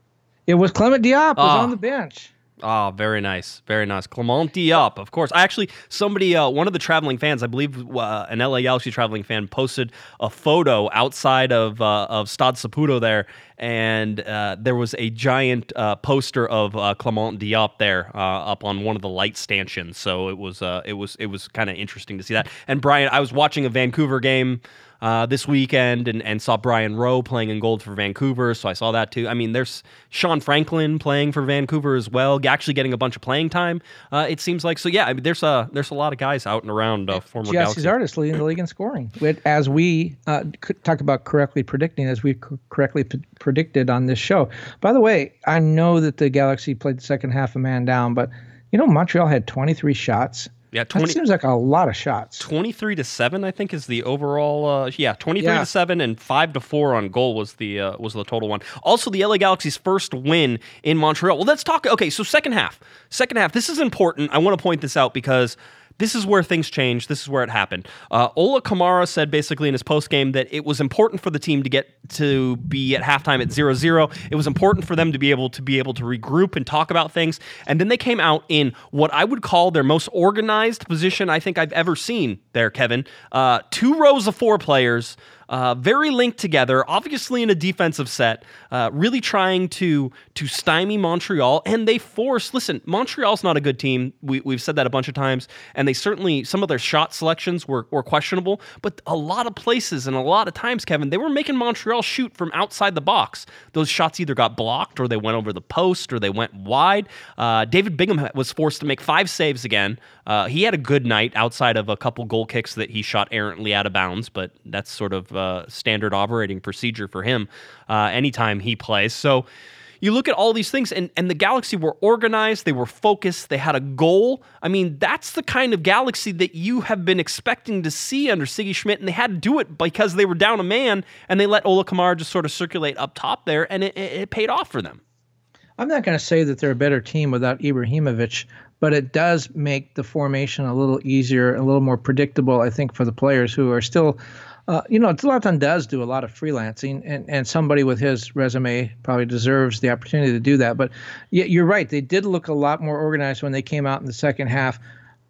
It was Clement Diop. Oh. Was on the bench. Ah, oh, very nice, very nice. Clement Diop, of course. I actually, somebody, uh, one of the traveling fans, I believe, uh, an L A Galaxy traveling fan, posted a photo outside of uh, of Stade Saputo there, and uh, there was a giant uh, poster of uh, Clement Diop there uh, up on one of the light stanchions. So it was, uh, it was, it was kind of interesting to see that. And Brian, I was watching a Vancouver game Uh, this weekend and, and saw Brian Rowe playing in gold for Vancouver, so I saw that too. I mean, there's Sean Franklin playing for Vancouver as well, actually getting a bunch of playing time, uh, it seems like. So yeah, I mean, there's a, there's a lot of guys out and around uh, former Galaxy. Jesse's artist leading the league in scoring, as we uh, talk about correctly predicting, as we correctly p- predicted on this show. By the way, I know that the Galaxy played the second half a man down, but you know, Montreal had twenty-three shots. Yeah, twenty. That seems like a lot of shots. Twenty-three to seven, I think, is the overall. Uh, yeah, twenty-three yeah. to seven and five to four on goal was the uh, was the total one. Also, the L A Galaxy's first win in Montreal. Well, let's talk. Okay, so second half, second half. This is important. I want to point this out because this is where things changed. This is where it happened. Uh, Ola Kamara said basically in his postgame that it was important for the team to get to be at halftime at zero zero. It was important for them to be able to be able to regroup and talk about things. And then they came out in what I would call their most organized position I think I've ever seen there, Kevin. Uh, two rows of four players, Uh, very linked together, obviously in a defensive set, uh, really trying to to stymie Montreal, and they force, listen, Montreal's not a good team, we, we've said that a bunch of times, and they certainly, some of their shot selections were, were questionable, but a lot of places and a lot of times, Kevin, they were making Montreal shoot from outside the box. Those shots either got blocked, or they went over the post, or they went wide. Uh, David Bingham was forced to make five saves again. Uh, he had a good night outside of a couple goal kicks that he shot errantly out of bounds, but that's sort of Uh, standard operating procedure for him uh, anytime he plays. So you look at all these things, and, and the Galaxy were organized, they were focused, they had a goal. I mean, that's the kind of Galaxy that you have been expecting to see under Sigi Schmid, and they had to do it because they were down a man, and they let Ola Kamara just sort of circulate up top there, and it, it paid off for them. I'm not going to say that they're a better team without Ibrahimovic, but it does make the formation a little easier, a little more predictable, I think, for the players who are still... Uh, you know, Zlatan does do a lot of freelancing, and, and somebody with his resume probably deserves the opportunity to do that. But you're right. They did look a lot more organized when they came out in the second half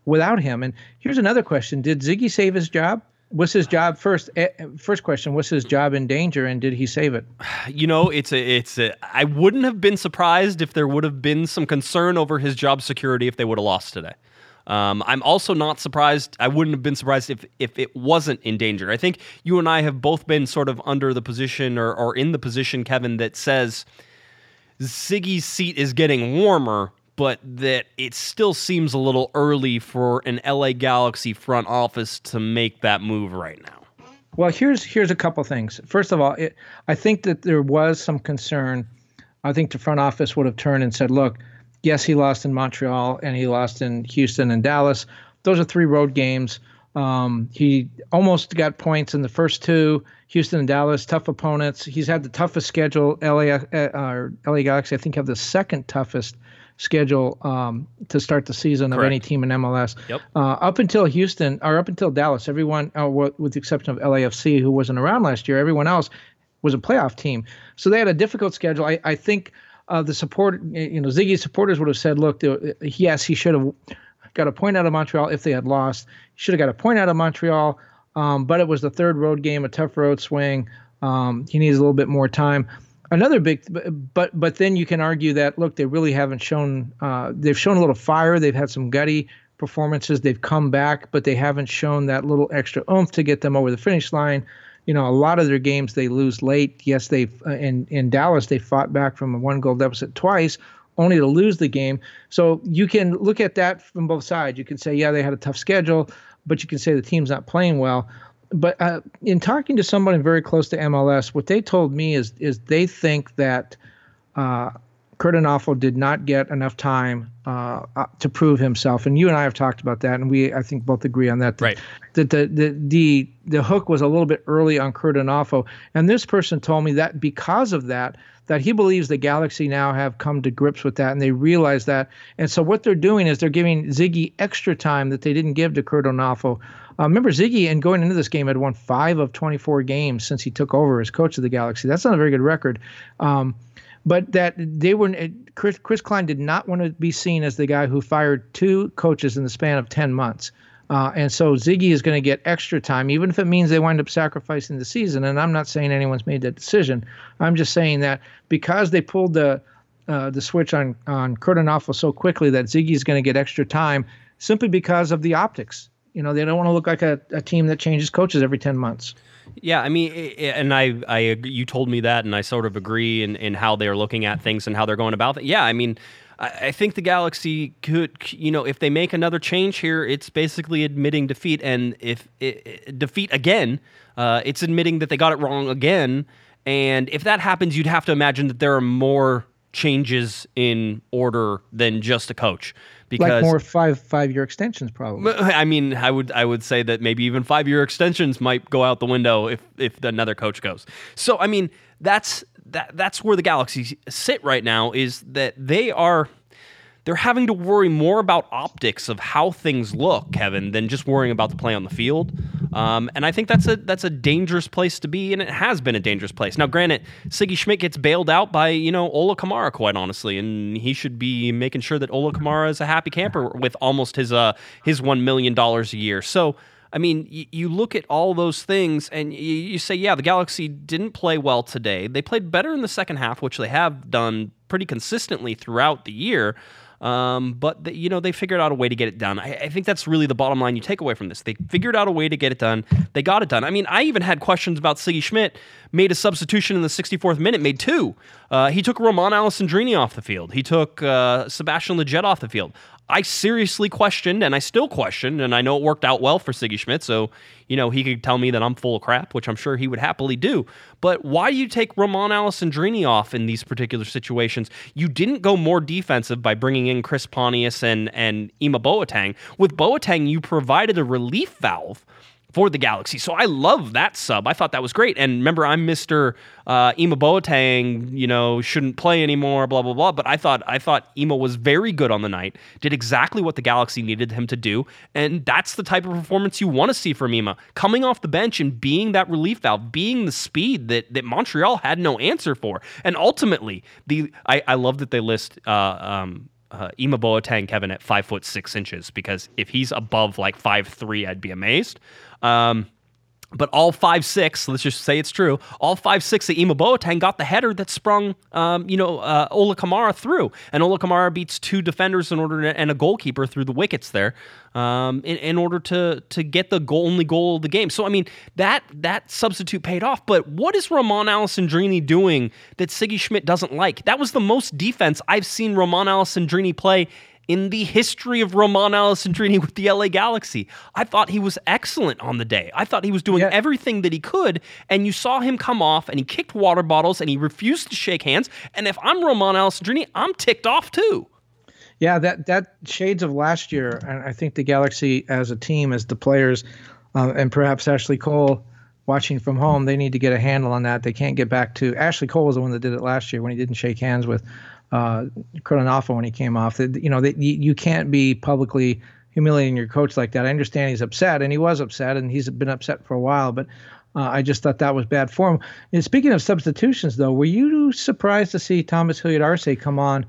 without him. And here's another question. Did Ziggy save his job? Was his job first? First question: was his job in danger, and did he save it? You know, it's a, it's a. I wouldn't have been surprised if there would have been some concern over his job security if they would have lost today. Um, I'm also not surprised. I wouldn't have been surprised if, if it wasn't in danger. I think you and I have both been sort of under the position or, or in the position, Kevin, that says Ziggy's seat is getting warmer, but that it still seems a little early for an L A Galaxy front office to make that move right now. Well, here's here's a couple things. First of all, it, I think that there was some concern. I think the front office would have turned and said, look, yes, he lost in Montreal, and he lost in Houston and Dallas. Those are three road games. Um, he almost got points in the first two, Houston and Dallas, tough opponents. He's had the toughest schedule. L A, uh, L A Galaxy, I think, have the second toughest schedule um, to start the season Correct. Of any team in M L S. Yep. Uh, up until Houston, or up until Dallas, everyone, uh, with the exception of L A F C, who wasn't around last year, everyone else was a playoff team. So they had a difficult schedule. I, I think... Uh, the support, you know, Ziggy's supporters would have said, look, yes, he should have got a point out of Montreal if they had lost. He should have got a point out of Montreal, um, but it was the third road game, a tough road swing. Um, he needs a little bit more time. Another big, but but then you can argue that, look, they really haven't shown, uh, they've shown a little fire. They've had some gutty performances. They've come back, but they haven't shown that little extra oomph to get them over the finish line. you know, a lot of their games they lose late. Yes, they uh, in in Dallas they fought back from a one goal deficit twice, only to lose the game. So you can look at that from both sides. You can say, yeah, they had a tough schedule, but you can say the team's not playing well. But uh, in talking to somebody very close to M L S, what they told me is is they think that uh, Curt Onalfo did not get enough time uh, to prove himself. And you and I have talked about that, and we, I think, both agree on that. that right. That the, the the the hook was a little bit early on Curt Onalfo. And this person told me that because of that, that he believes the Galaxy now have come to grips with that, and they realize that. And so what they're doing is they're giving Ziggy extra time that they didn't give to Curt Onalfo. Uh, remember, Ziggy, and going into this game, had won five of twenty-four games since he took over as coach of the Galaxy. That's not a very good record. Um, but that they were Chris, Chris Klein did not want to be seen as the guy who fired two coaches in the span of ten months. Uh, and so Ziggy is going to get extra time, even if it means they wind up sacrificing the season. And I'm not saying anyone's made that decision. I'm just saying that because they pulled the uh, the switch on, on Curt Onalfo so quickly, that Ziggy is going to get extra time simply because of the optics. You know, they don't want to look like a, a team that changes coaches every ten months. Yeah, I mean, and I, I, you told me that, and I sort of agree in, in how they're looking at things and how they're going about it. Yeah, I mean, I think the Galaxy could, you know, if they make another change here, it's basically admitting defeat. And if it, it, defeat again, uh, it's admitting that they got it wrong again. And if that happens, you'd have to imagine that there are more changes in order than just a coach. Because, like, more five five year extensions, probably. I mean, I would I would say that maybe even five year extensions might go out the window if if another coach goes. So I mean, that's that that's where the Galaxy sit right now, is that they are they're having to worry more about optics of how things look, Kevin, than just worrying about the play on the field. Um, and I think that's a that's a dangerous place to be, and it has been a dangerous place. Now, granted, Sigi Schmid gets bailed out by, you know, Ola Kamara, quite honestly, and he should be making sure that Ola Kamara is a happy camper with almost his uh his one million dollars a year. So, I mean, y- you look at all those things, and y- you say, yeah, the Galaxy didn't play well today. They played better in the second half, which they have done pretty consistently throughout the year. Um, but, the, you know, they figured out a way to get it done. I, I think that's really the bottom line you take away from this. They figured out a way to get it done. They got it done. I mean, I even had questions about Sigi Schmid. Made a substitution in the sixty-fourth minute, made two. Uh, he took Romain Alessandrini off the field. He took uh, Sebastian Lletget off the field. I seriously questioned, and I still question, and I know it worked out well for Sigi Schmid, so, you know, he could tell me that I'm full of crap, which I'm sure he would happily do. But why do you take Romain Alessandrini off in these particular situations? You didn't go more defensive by bringing in Chris Pontius and, and Ima Boateng. With Boateng, you provided a relief valve for the Galaxy. So I love that sub. I thought that was great. And remember, I'm Mister Uh, Ima Boateng, you know, shouldn't play anymore, blah, blah, blah. But I thought I thought Ima was very good on the night, did exactly what the Galaxy needed him to do. And that's the type of performance you want to see from Ima. Coming off the bench and being that relief valve, being the speed that, that Montreal had no answer for. And ultimately, the I, I love that they list... Uh, um, Uh, Ima Boateng, Kevin, at five foot six inches, because if he's above like five three, I'd be amazed. Um, but all five six, let's just say it's true. All five six of Ima Boateng got the header that sprung, um, you know, uh, Ola Kamara through, and Ola Kamara beats two defenders in order to, and a goalkeeper through the wickets there, um, in, in order to to get the goal, only goal of the game. So I mean, that that substitute paid off. But what is Romain Alessandrini doing that Sigi Schmid doesn't like? That was the most defense I've seen Romain Alessandrini play in the history of Romain Alessandrini with the L A Galaxy. I thought he was excellent on the day. I thought he was doing yeah. everything that he could, and you saw him come off, and he kicked water bottles, and he refused to shake hands. And if I'm Romain Alessandrini, I'm ticked off too. Yeah, that that shades of last year, and I think the Galaxy as a team, as the players, uh, and perhaps Ashley Cole watching from home, they need to get a handle on that. They can't get back to... Ashley Cole was the one that did it last year when he didn't shake hands with Uh, Curt Onalfo when he came off. That, you know, that you, you can't be publicly humiliating your coach like that. I understand he's upset, and he was upset, and he's been upset for a while, but uh, I just thought that was bad form. And speaking of substitutions, though, were you surprised to see Thomas Hilliard-Arce come on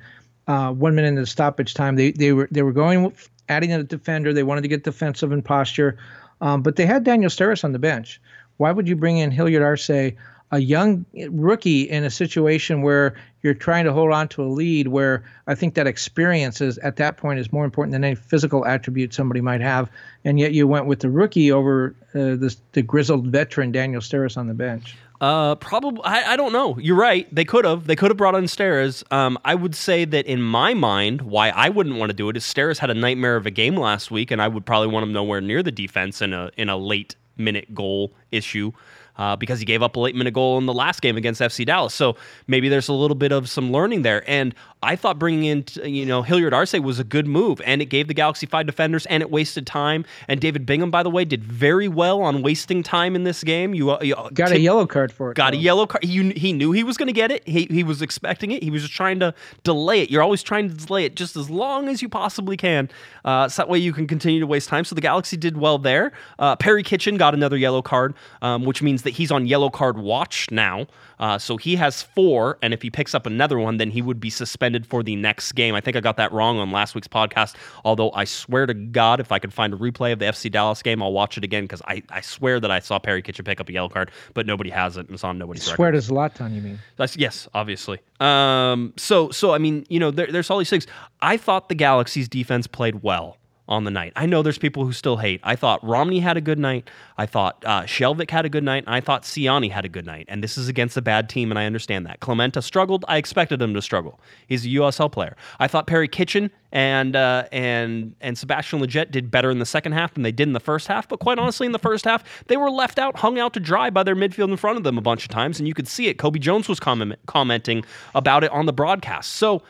uh, one minute into the stoppage time? They they were they were going, adding a defender. They wanted to get defensive in posture, um, but they had Daniel Sturris on the bench. Why would you bring in Hilliard-Arce a young rookie in a situation where you're trying to hold on to a lead, where I think that experience is, at that point, is more important than any physical attribute somebody might have. And yet you went with the rookie over uh, this, the grizzled veteran Daniel Sturridge on the bench. Uh, probably. I, I don't know. You're right. They could have. They could have brought in Sturridge. Um, I would say that in my mind, why I wouldn't want to do it is Sturridge had a nightmare of a game last week, and I would probably want him nowhere near the defense in a in a late minute goal issue. Uh, because he gave up a late-minute goal in the last game against F C Dallas. So maybe there's a little bit of some learning there. And I thought bringing in, you know, Hilliard Arce was a good move, and it gave the Galaxy five defenders, and it wasted time. And David Bingham, by the way, did very well on wasting time in this game. You, you Got t- a yellow card for it. Got though. a yellow card. He, he knew he was going to get it. He, he was expecting it. He was just trying to delay it. You're always trying to delay it just as long as you possibly can. Uh, so that way you can continue to waste time. So the Galaxy did well there. Uh, Perry Kitchen got another yellow card, um, which means that he's on yellow card watch now, uh, so he has four, and if he picks up another one, then he would be suspended for the next game. I think I got that wrong on last week's podcast, although I swear to God, if I could find a replay of the F C Dallas game, I'll watch it again, because I, I swear that I saw Perry Kitchen pick up a yellow card, but nobody has it, and it's on nobody's record. Swear to Zlatan, you mean? That's, yes, obviously. Um, so, so I mean, you know, there, there's all these things. I thought the Galaxy's defense played well on the night. I know there's people who still hate. I thought Romney had a good night. I thought uh, Shelvik had a good night. And I thought Siani had a good night. And this is against a bad team, and I understand that. Clementa struggled. I expected him to struggle. He's a U S L player. I thought Perry Kitchen and uh, and and Sebastian Lletget did better in the second half than they did in the first half. But quite honestly, in the first half, they were left out, hung out to dry by their midfield in front of them a bunch of times, and you could see it. Kobe Jones was comment- commenting about it on the broadcast. So,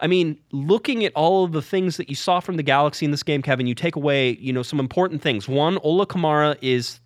I mean, looking at all of the things that you saw from the Galaxy in this game, Kevin, you take away, you know, some important things. One, Ola Kamara is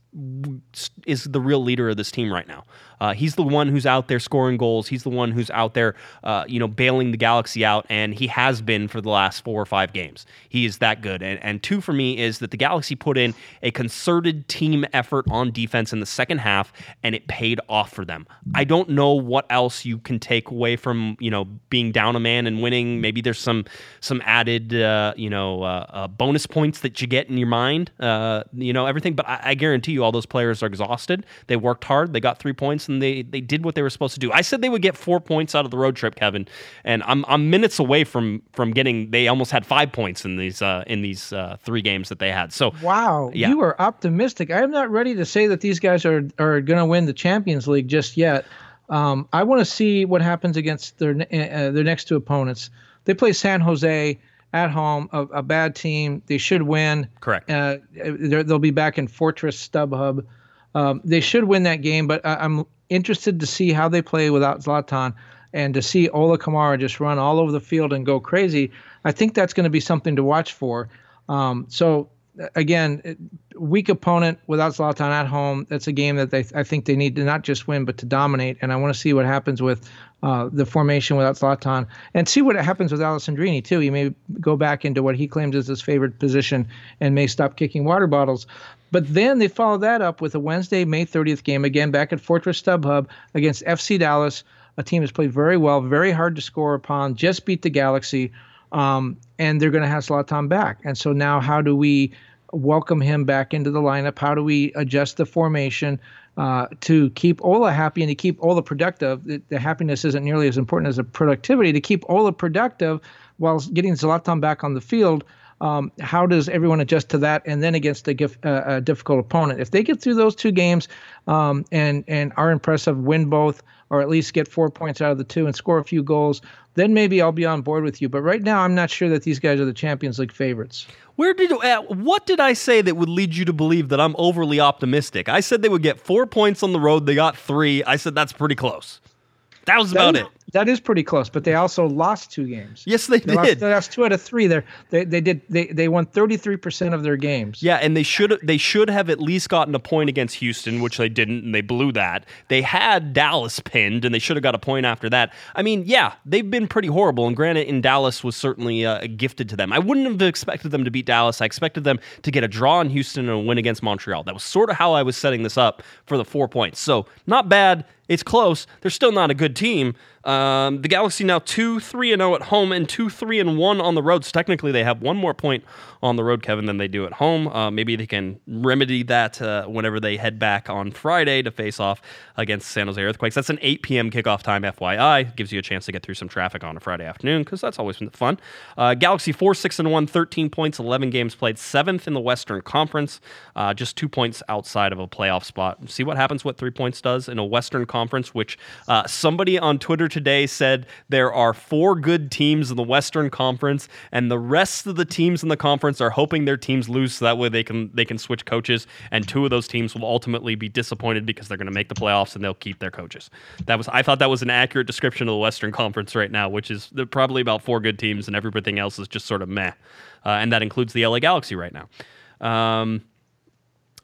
is the real leader of this team right now. Uh, he's the one who's out there scoring goals. He's the one who's out there, uh, you know, bailing the Galaxy out, and he has been for the last four or five games. He is that good. And, and two for me is that the Galaxy put in a concerted team effort on defense in the second half, and it paid off for them. I don't know what else you can take away from, you know, being down a man and winning. Maybe there's some some added, uh, you know, uh, uh, bonus points that you get in your mind, uh, you know, everything. But I, I guarantee you, all those players are exhausted. They worked hard. They got three points, and they they did what they were supposed to do. I said they would get four points out of the road trip, Kevin, and I'm I'm minutes away from from getting. They almost had five points in these uh, in these uh, three games that they had. So wow, yeah. You are optimistic. I am not ready to say that these guys are are going to win the Champions League just yet. Um, I want to see what happens against their uh, their next two opponents. They play San Jose at home, a, a bad team. They should win. Correct. Uh, they'll be back in Fortress StubHub. Um, they should win that game, but I, I'm interested to see how they play without Zlatan and to see Ola Kamara just run all over the field and go crazy. I think that's going to be something to watch for. Um, so, again, weak opponent without Zlatan at home. That's a game that they I think they need to not just win but to dominate, and I want to see what happens with uh, the formation without Zlatan and see what happens with Alessandrini too. He may go back into what he claims is his favorite position and may stop kicking water bottles. But then they follow that up with a Wednesday, May thirtieth game, again back at Fortress StubHub against F C Dallas, a team that's played very well, very hard to score upon, just beat the Galaxy. Um, and they're going to have Zlatan back. And so now how do we welcome him back into the lineup? How do we adjust the formation uh, to keep Ola happy and to keep Ola productive? The, the happiness isn't nearly as important as the productivity. To keep Ola productive while getting Zlatan back on the field, um, how does everyone adjust to that? And then against a, gif, uh, a difficult opponent. If they get through those two games um, and, and are impressive, win both, or at least get four points out of the two and score a few goals, then maybe I'll be on board with you. But right now, I'm not sure that these guys are the Champions League favorites. Where did uh, what did I say that would lead you to believe that I'm overly optimistic? I said they would get four points on the road. They got three. I said that's pretty close. That was about that is, it. That is pretty close, but they also lost two games. Yes, they, they did. Lost, they lost two out of three. They're, they they did they they won thirty-three percent of their games. Yeah, and they should they should have at least gotten a point against Houston, which they didn't, and they blew that. They had Dallas pinned, and they should have got a point after that. I mean, yeah, they've been pretty horrible, and granted, in Dallas was certainly uh, gifted to them. I wouldn't have expected them to beat Dallas. I expected them to get a draw in Houston and a win against Montreal. That was sort of how I was setting this up for the four points. So not bad. It's close. They're still not a good team, Um, the Galaxy now two three and oh at home and two three and one on the road. So technically they have one more point on the road, Kevin, than they do at home. Uh, maybe they can remedy that uh, whenever they head back on Friday to face off against San Jose Earthquakes. That's an eight p.m. kickoff time, F Y I. Gives you a chance to get through some traffic on a Friday afternoon because that's always fun. Uh, Galaxy four six and one, thirteen points, eleven games played, seventh in the Western Conference, uh, just two points outside of a playoff spot. See what happens, what three points does in a Western Conference, which uh, somebody on Twitter today said there are four good teams in the Western Conference, and the rest of the teams in the conference are hoping their teams lose so that way they can they can switch coaches, and two of those teams will ultimately be disappointed because they're going to make the playoffs and they'll keep their coaches. That was I thought that was an accurate description of the Western Conference right now, which is probably about four good teams and everything else is just sort of meh. Uh, and that includes the L A Galaxy right now. Um,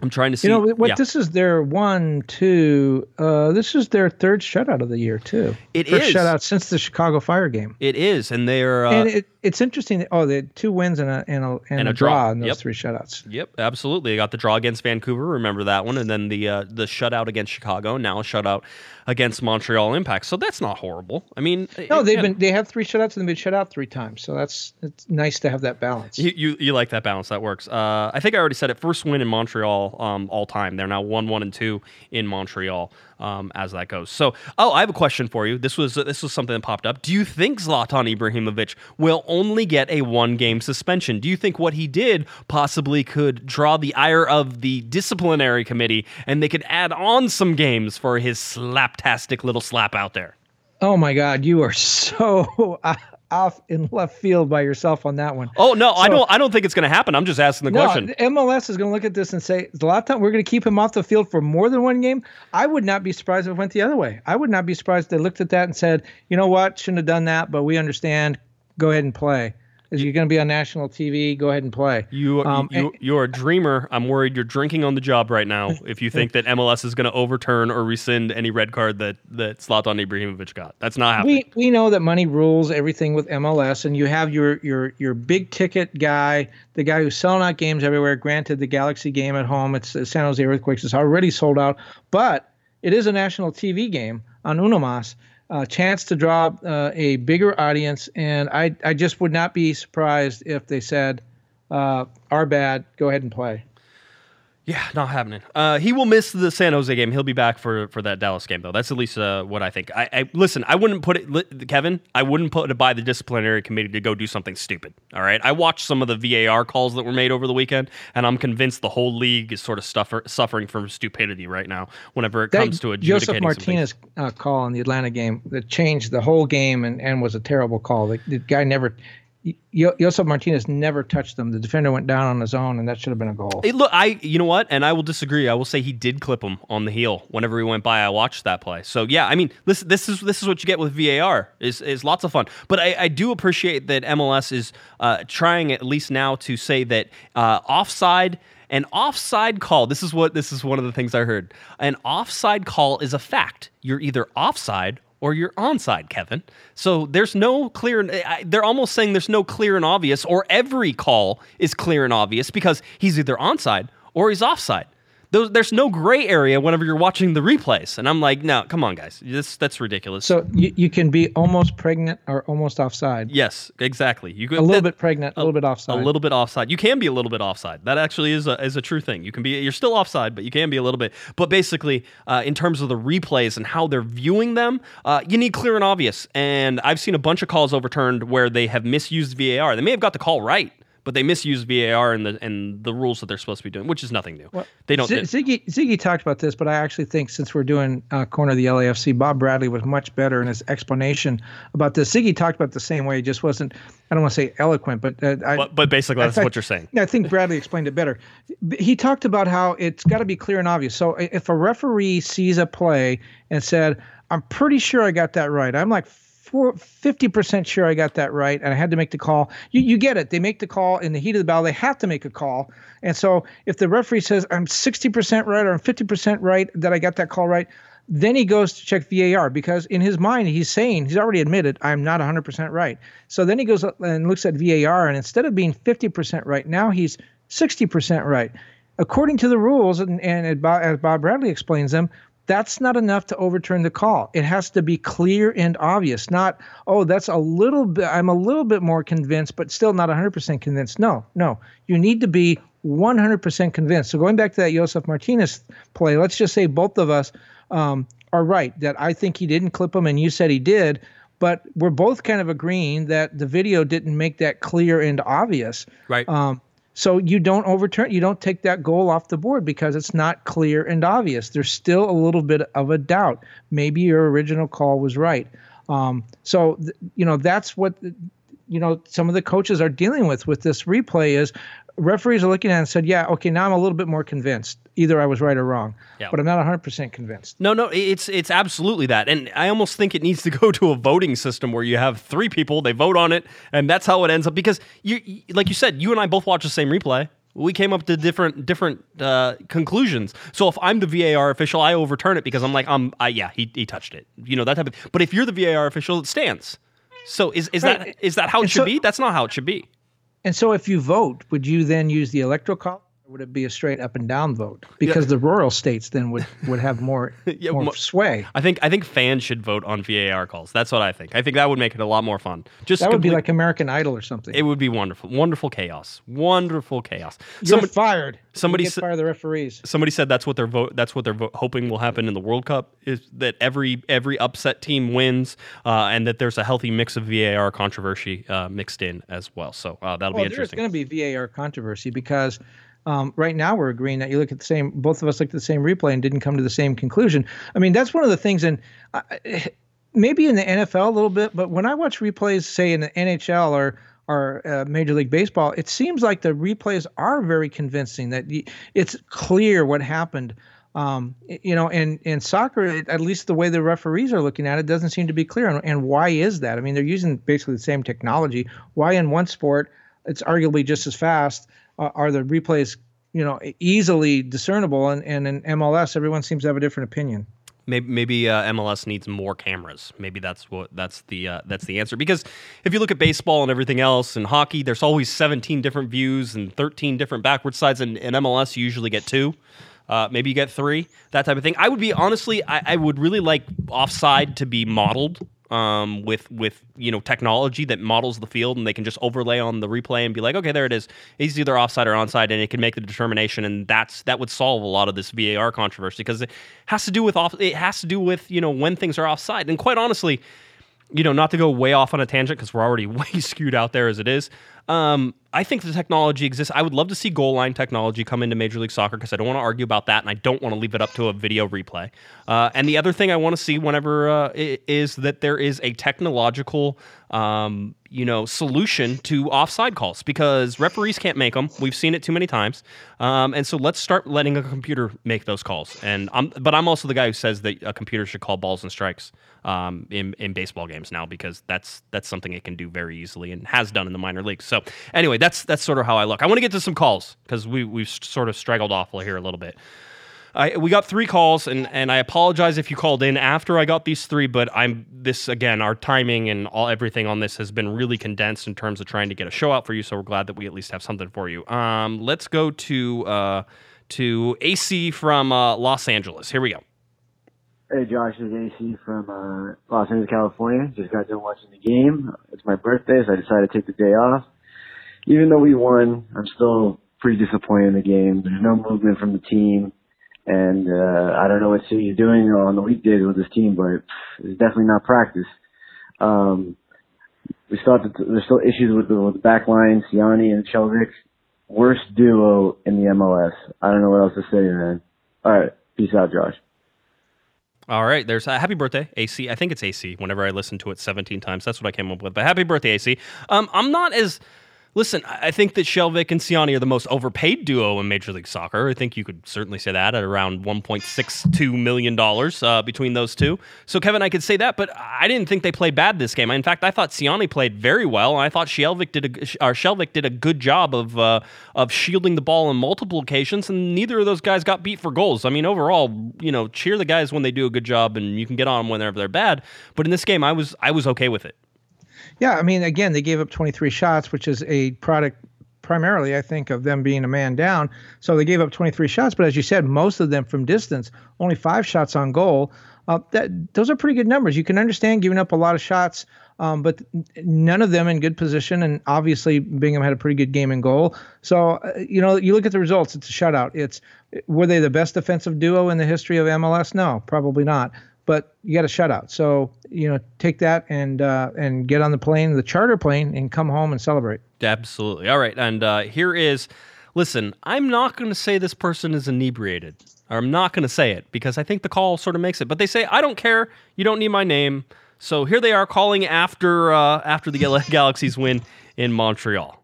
I'm trying to see. You know, what, yeah. This is their one, two. Uh, this is their third shutout of the year, too. It First is. First shutout since the Chicago Fire game. It is, and they are. Uh, and it, it's interesting. That, oh, they had two wins and a and a, and and a draw. draw in those yep. three shutouts. Yep, absolutely. They got the draw against Vancouver. Remember that one, and then the uh, the shutout against Chicago. Now a shutout against Montreal Impact. So that's not horrible. I mean, no, it, they've yeah. been they have three shutouts and they've been shut out three times. So that's it's nice to have that balance. You you, you like that balance? That works. Uh, I think I already said it. First win in Montreal. Um, all time. They're now one, one, and two in Montreal um, as that goes. So, oh, I have a question for you. This was uh, this was something that popped up. Do you think Zlatan Ibrahimovic will only get a one-game suspension? Do you think what he did possibly could draw the ire of the disciplinary committee and they could add on some games for his slaptastic little slap out there? Oh my God, you are so off in left field by yourself on that one. Oh no, so, I don't. I don't think it's going to happen. I'm just asking the no, question. M L S is going to look at this and say, "Zlatan, we're going to keep him off the field for more than one game." I would not be surprised if it went the other way. I would not be surprised if they looked at that and said, "You know what? Shouldn't have done that, but we understand. Go ahead and play. If you're going to be on national T V, go ahead and play." You, um, you, and, you're a dreamer. I'm worried you're drinking on the job right now if you think that M L S is going to overturn or rescind any red card that, that Zlatan Ibrahimovic got. That's not happening. We we know that money rules everything with M L S, and you have your your your big-ticket guy, the guy who's selling out games everywhere. Granted, the Galaxy game at home, it's the San Jose Earthquakes, is already sold out, but it is a national T V game on UniMás. A uh, chance to draw uh, a bigger audience, and I, I just would not be surprised if they said, uh, our bad, go ahead and play. Yeah, not happening. Uh, he will miss the San Jose game. He'll be back for, for that Dallas game, though. That's at least uh, what I think. I, I listen, I wouldn't put it, li- Kevin, I wouldn't put it by the disciplinary committee to go do something stupid, all right? I watched some of the V A R calls that were made over the weekend, and I'm convinced the whole league is sort of suffer- suffering from stupidity right now whenever it that comes to adjudicating Josef Martínez uh, call in the Atlanta game that changed the whole game and, and was a terrible call. The, the guy never... Josef Martínez never touched them. The defender went down on his own, and that should have been a goal. Hey, look, I, you know what? And I will disagree. I will say he did clip him on the heel whenever he went by. I watched that play. So yeah, I mean, this this is this is what you get with V A R. is is lots of fun. But I, I do appreciate that M L S is uh, trying at least now to say that uh, offside. An offside call, this is what this is one of the things I heard. An offside call is a fact. You're either offside or you're onside, Kevin. So there's no clear... They're almost saying there's no clear and obvious, or every call is clear and obvious because he's either onside or he's offside. There's no gray area whenever you're watching the replays. And I'm like, no, come on, guys. This, that's ridiculous. So you, you can be almost pregnant or almost offside. Yes, exactly. You could, a little that, bit pregnant, a little bit offside. A little bit offside. You can be a little bit offside. That actually is a, is a true thing. You can be, you're still offside, but you can be a little bit. But basically, uh, in terms of the replays and how they're viewing them, uh, you need clear and obvious. And I've seen a bunch of calls overturned where they have misused V A R. They may have got the call right, but they misuse V A R and the and the rules that they're supposed to be doing, which is nothing new. Well, they don't. Z- Ziggy Ziggy talked about this, but I actually think since we're doing uh, Corner of the L A F C, Bob Bradley was much better in his explanation about this. Ziggy talked about it the same way. He just wasn't, I don't want to say eloquent, but uh, I, but, but basically that's I, what you're saying. I think Bradley explained it better. He talked about how it's got to be clear and obvious. So if a referee sees a play and said, "I'm pretty sure I got that right," I'm like, fifty percent sure I got that right, and I had to make the call. You, you get it. They make the call in the heat of the battle. They have to make a call. And so if the referee says, I'm sixty percent right or I'm fifty percent right that I got that call right, then he goes to check V A R because in his mind he's saying, he's already admitted, I'm not one hundred percent right. So then he goes and looks at V A R, and instead of being fifty percent right, now he's sixty percent right. According to the rules, and, and as Bob Bradley explains them, that's not enough to overturn the call. It has to be clear and obvious, not, oh, that's a little bit, I'm a little bit more convinced, but still not one hundred percent convinced. No, no, you need to be one hundred percent convinced. So going back to that Josef Martínez play, let's just say both of us um, are right, that I think he didn't clip him and you said he did, but we're both kind of agreeing that the video didn't make that clear and obvious. Right. Um, So you don't overturn, you don't take that goal off the board because it's not clear and obvious. There's still a little bit of a doubt. Maybe your original call was right. Um, so, th- you know, that's what, you know, some of the coaches are dealing with with this replay is referees are looking at it and said, yeah, okay, now I'm a little bit more convinced. Either I was right or wrong, yeah. But I'm not one hundred percent convinced. No, no, it's it's absolutely that. And I almost think it needs to go to a voting system where you have three people, they vote on it, and that's how it ends up. Because, you, like you said, you and I both watch the same replay. We came up to different different uh, conclusions. So if I'm the V A R official, I overturn it because I'm like, um, I, yeah, he he touched it. You know, that type of thing. But if you're the V A R official, it stands. So is, is, right. that, is that how it and should so, be? That's not how it should be. And so if you vote, would you then use the electoral college? Would it be a straight up and down vote? Because yeah. the rural states then would, would have more, yeah, more sway. I think I think fans should vote on V A R calls. That's what I think. I think that would make it a lot more fun. Just that would complete, be like American Idol or something. It would be wonderful. Wonderful chaos. Wonderful chaos. You're somebody, fired. Somebody you get fired the referees. Somebody said that's what they're vote. That's what they're vo- hoping will happen in the World Cup is that every every upset team wins, uh, and that there's a healthy mix of V A R controversy uh, mixed in as well. So uh, that'll well, be interesting. There's going to be V A R controversy because. Um, right now, we're agreeing that you look at the same. Both of us looked at the same replay and didn't come to the same conclusion. I mean, that's one of the things, and uh, maybe in the N F L a little bit. But when I watch replays, say in the N H L or or uh, Major League Baseball, it seems like the replays are very convincing. That it's clear what happened. Um, you know, and in soccer, at least the way the referees are looking at it, doesn't seem to be clear. And, and why is that? I mean, they're using basically the same technology. Why in one sport it's arguably just as fast? Are the replays, you know, easily discernible? And, and in M L S, everyone seems to have a different opinion. Maybe, maybe uh, M L S needs more cameras. Maybe that's what that's the uh, that's the answer. Because if you look at baseball and everything else, and hockey, there's always seventeen different views and thirteen different backward sides. And in M L S, you usually get two. Uh, maybe you get three. That type of thing. I would be honestly, I, I would really like offside to be modeled. Um, with with you know technology that models the field, and they can just overlay on the replay and be like, okay, there it is. It's either offside or onside, and it can make the determination, and that's that would solve a lot of this V A R controversy because it has to do with off. It has to do with you know when things are offside, and quite honestly, you know, not to go way off on a tangent because we're already way skewed out there as it is. Um, I think the technology exists. I would love to see goal line technology come into Major League Soccer because I don't want to argue about that, and I don't want to leave it up to a video replay. Uh, and the other thing I want to see whenever uh, is that there is a technological, um, you know, solution to offside calls because referees can't make them. We've seen it too many times, um, and so let's start letting a computer make those calls. And I'm, but I'm also the guy who says that a computer should call balls and strikes um, in in baseball games now because that's that's something it can do very easily and has done in the minor leagues. So. So anyway, that's that's sort of how I look. I want to get to some calls because we, we've sort of straggled off here a little bit. I, we got three calls, and, and I apologize if you called in after I got these three, but I'm this, again, our timing and all everything on this has been really condensed in terms of trying to get a show out for you, so we're glad that we at least have something for you. Um, let's go to, uh, to A C from uh, Los Angeles. Here we go. Hey, Josh, this is A C from uh, Los Angeles, California. Just got done watching the game. It's my birthday, so I decided to take the day off. Even though we won, I'm still pretty disappointed in the game. There's no movement from the team, and uh, I don't know what Sigi's doing on the weekdays with this team, but it's definitely not practice. Um, we still have to, there's still issues with the, with the back line, Siani and Chelvic. Worst duo in the M L S. I don't know what else to say, man. All right, peace out, Josh. All right, there's a happy birthday, A C. I think it's A C whenever I listen to it seventeen times. That's what I came up with, but happy birthday, A C. Um, I'm not as... Listen, I think that Chelvic and Siani are the most overpaid duo in Major League Soccer. I think you could certainly say that at around one point six two million dollars uh, between those two. So, Kevin, I could say that, but I didn't think they played bad this game. In fact, I thought Siani played very well, and I thought Chelvic did a, or Chelvic did a good job of uh, of shielding the ball on multiple occasions, and neither of those guys got beat for goals. I mean, overall, you know, cheer the guys when they do a good job, and you can get on them whenever they're bad. But in this game, I was I was okay with it. Yeah, I mean, again, they gave up twenty-three shots, which is a product primarily, I think, of them being a man down. So they gave up twenty-three shots, but as you said, most of them from distance, only five shots on goal. Uh, that those are pretty good numbers. You can understand giving up a lot of shots, um, but none of them in good position. And obviously, Bingham had a pretty good game in goal. So, uh, you know, you look at the results, it's a shutout. It's were they the best defensive duo in the history of M L S? No, probably not. But you got a shutout. So, you know, take that and uh, and get on the plane, the charter plane, and come home and celebrate. Absolutely. All right. And uh, here is, listen, I'm not going to say this person is inebriated. I'm not going to say it because I think the call sort of makes it. But they say, I don't care. You don't need my name. So here they are calling after uh, after the L A Galaxy's win in Montreal.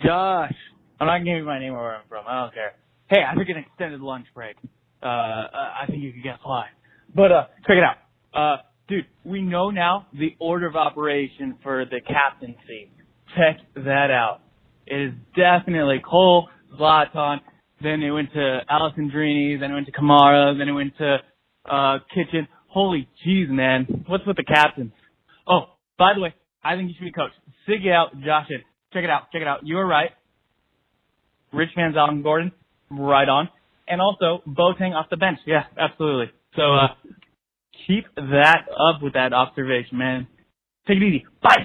Josh, I'm not going to give you my name or where I'm from. I don't care. Hey, I took an extended lunch break. Uh, I think you could get fly. But uh, check it out. Uh, dude, we know now the order of operation for the captaincy. Check that out. It is definitely Cole, Zlatan, then it went to Alessandrini, then it went to Kamara, then it went to uh, Kitchen. Holy jeez, man. What's with the captains? Oh, by the way, I think you should be coached. Sig out, Josh in. Check it out. Check it out. You were right. Rich Man's out on Gordon. Right on. And also, Boateng off the bench. Yeah, absolutely. So uh, keep that up with that observation, man. Take it easy. Bye.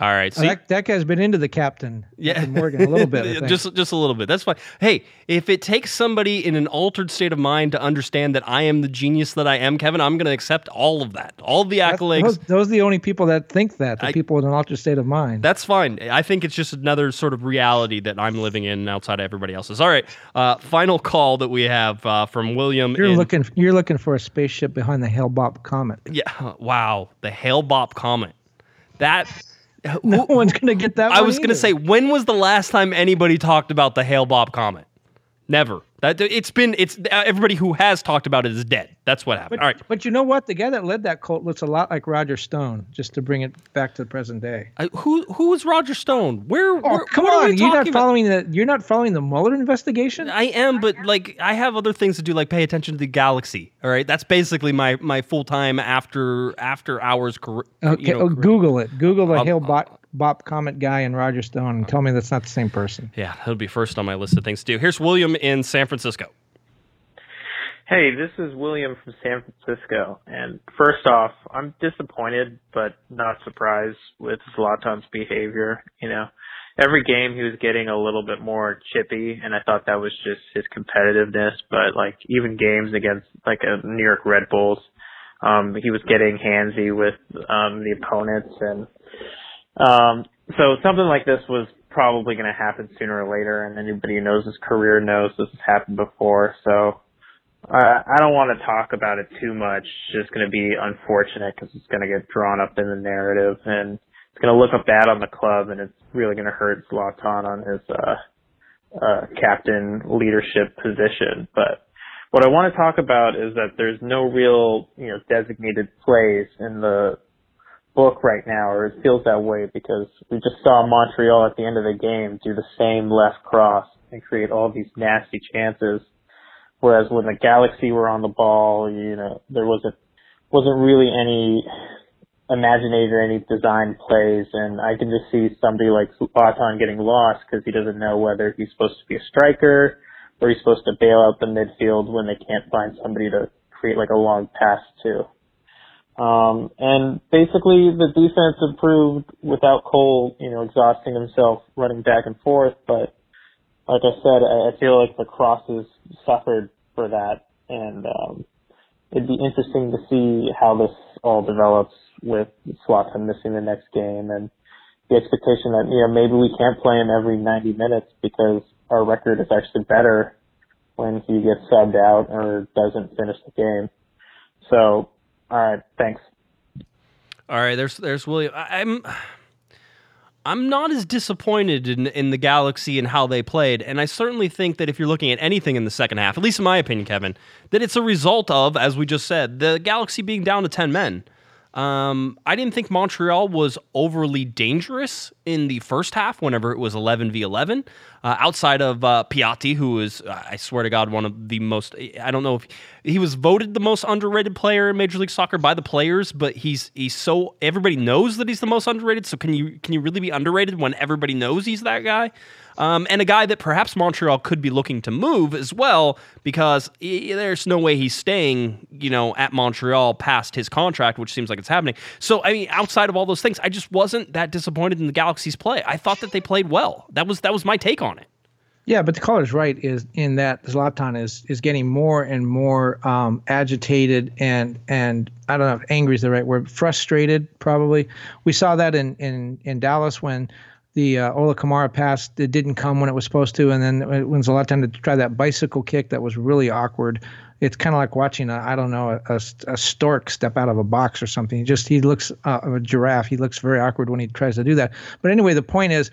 All right. So oh, that, that guy's been into the captain, yeah. Captain Morgan a little bit. just just a little bit. That's fine. Hey, if it takes somebody in an altered state of mind to understand that I am the genius that I am, Kevin, I'm going to accept all of that, all of the accolades. Those, those are the only people that think that, the I, people in an altered state of mind. That's fine. I think it's just another sort of reality that I'm living in outside of everybody else's. All right. Uh, final call that we have uh, from William. You're in, looking. You're looking for a spaceship behind the Hale-Bopp comet. Yeah. Wow. The Hale-Bopp comet. That. No one's going to get that one. I was going to say, when was the last time anybody talked about the Hale-Bopp comet? Never. That, it's been, it's everybody who has talked about it is dead. That's what happened. But, all right. But you know what? The guy that led that cult looks a lot like Roger Stone, just to bring it back to the present day. I, who who is Roger Stone? Where, oh, where come on, you're not following about? the you're not following the Mueller investigation? I am, but like I have other things to do, like pay attention to the Galaxy. All right, that's basically my my full time after after hours career. Okay, you know, oh, career. Google it. Google the Hale-Bopp. Bob Comet guy and Roger Stone and tell me that's not the same person. Yeah, that'll be first on my list of things to do. Here's William in San Francisco. Hey, this is William from San Francisco. And first off, I'm disappointed but not surprised with Zlatan's behavior. You know, every game he was getting a little bit more chippy, and I thought that was just his competitiveness. But, like, even games against, like, a New York Red Bulls, um, he was getting handsy with um, the opponents and Um, so something like this was probably going to happen sooner or later, and anybody who knows his career knows this has happened before. So I, I don't want to talk about it too much. It's just going to be unfortunate because it's going to get drawn up in the narrative, and it's going to look up bad on the club, and it's really going to hurt Zlatan on his uh, uh, captain leadership position. But what I want to talk about is that there's no real, you know, designated plays in the book right now, or it feels that way, because we just saw Montreal at the end of the game do the same left cross and create all these nasty chances, whereas when the Galaxy were on the ball, you know, there wasn't wasn't really any imaginative or any design plays, and I can just see somebody like Zlatan getting lost because he doesn't know whether he's supposed to be a striker or he's supposed to bail out the midfield when they can't find somebody to create like a long pass to. Um, and basically the defense improved without Cole, you know, exhausting himself running back and forth. But like I said, I, I feel like the crosses suffered for that. And, um, it'd be interesting to see how this all develops with Zlatan missing the next game and the expectation that, you know, maybe we can't play him every ninety minutes because our record is actually better when he gets subbed out or doesn't finish the game. So, all right, thanks. All right, there's there's William. I, I'm I'm not as disappointed in, in the Galaxy and how they played, and I certainly think that if you're looking at anything in the second half, at least in my opinion, Kevin, that it's a result of, as we just said, the Galaxy being down to ten men. Um, I didn't think Montreal was overly dangerous in the first half whenever it was eleven v eleven. uh, outside of uh, Piatti, who is, I swear to God, one of the most, I don't know if he was voted the most underrated player in Major League Soccer by the players, but he's he's so, everybody knows that he's the most underrated, so can you can you really be underrated when everybody knows he's that guy? Um, and a guy that perhaps Montreal could be looking to move as well, because he, there's no way he's staying, you know, at Montreal past his contract, which seems like it's happening. So, I mean, outside of all those things, I just wasn't that disappointed in the Galaxy's play. I thought that they played well. That was that was my take on it. Yeah, but the caller's right is in that Zlatan is is getting more and more um, agitated and and I don't know if angry is the right word, frustrated probably. We saw that in in, in Dallas when the uh, Ola Kamara pass, it didn't come when it was supposed to, and then when Zlatan had to try that bicycle kick, that was really awkward. It's kind of like watching, a, I don't know, a, a stork step out of a box or something. He just he looks uh, a giraffe. He looks very awkward when he tries to do that. But anyway, the point is,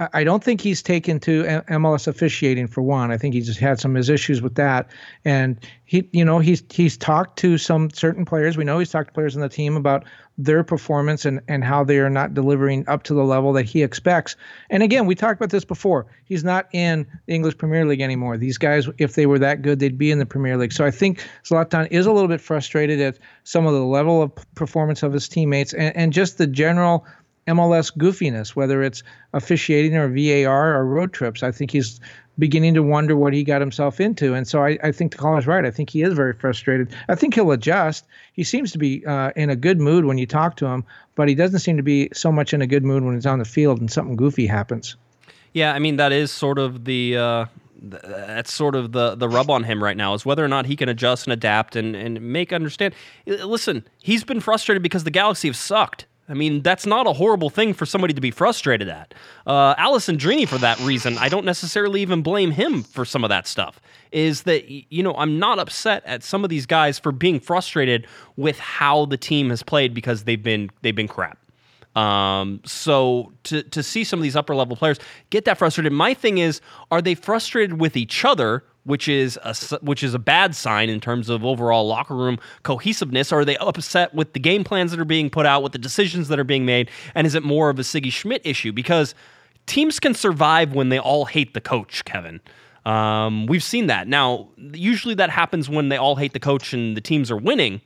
I, I don't think he's taken to M L S officiating for one. I think he just had some of his issues with that, and he, you know, he's he's talked to some certain players. We know he's talked to players on the team about their performance and, and how they are not delivering up to the level that he expects. And again, we talked about this before. He's not in the English Premier League anymore. These guys, if they were that good, they'd be in the Premier League. So I think Zlatan is a little bit frustrated at some of the level of performance of his teammates and, and just the general M L S goofiness, whether it's officiating or V A R or road trips. I think he's beginning to wonder what he got himself into. And so I, I think the caller's right. I think he is very frustrated. I think he'll adjust. He seems to be uh, in a good mood when you talk to him, but he doesn't seem to be so much in a good mood when he's on the field and something goofy happens. Yeah, I mean, that is sort of the... Uh... That's sort of the, the rub on him right now, is whether or not he can adjust and adapt and, and make understand. Listen, he's been frustrated because the Galaxy have sucked. I mean, that's not a horrible thing for somebody to be frustrated at. Uh, Alessandrini, for that reason, I don't necessarily even blame him for some of that stuff, is that, you know, I'm not upset at some of these guys for being frustrated with how the team has played because they've been they've been crap. Um, so to, to see some of these upper level players get that frustrated, my thing is, are they frustrated with each other, which is a, which is a bad sign in terms of overall locker room cohesiveness? Or are they upset with the game plans that are being put out, with the decisions that are being made? And is it more of a Sigi Schmid issue? Because teams can survive when they all hate the coach, Kevin. Um, we've seen that. Now, usually that happens when they all hate the coach and the teams are winning.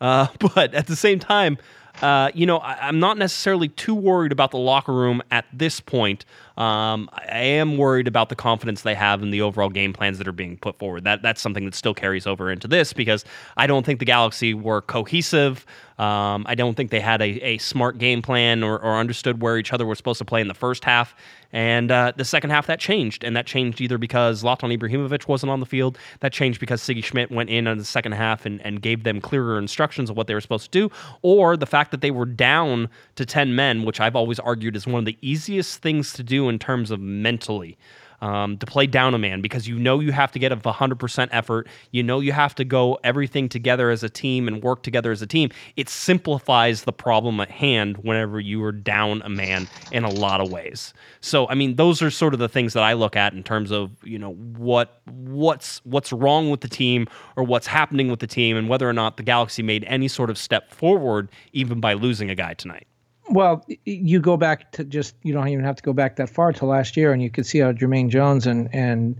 Uh, but at the same time, Uh, you know, I, I'm not necessarily too worried about the locker room at this point. Um, I, I am worried about the confidence they have in the overall game plans that are being put forward. That That's something that still carries over into this, because I don't think the Galaxy were cohesive. Um, I don't think they had a, a smart game plan or, or understood where each other was supposed to play in the first half. And uh, the second half, that changed. And that changed either because Zlatan Ibrahimovic wasn't on the field. That changed because Sigi Schmid went in on the second half and, and gave them clearer instructions of what they were supposed to do. Or the fact that they were down to ten men, which I've always argued is one of the easiest things to do in terms of mentally. Um, to play down a man, because you know you have to get a one hundred percent effort. You know you have to go everything together as a team and work together as a team. It simplifies the problem at hand whenever you are down a man in a lot of ways. So, I mean, those are sort of the things that I look at in terms of, you know, what what's what's wrong with the team or what's happening with the team, and whether or not the Galaxy made any sort of step forward even by losing a guy tonight. Well, you go back to just, you don't even have to go back that far to last year, and you could see how Jermaine Jones and, and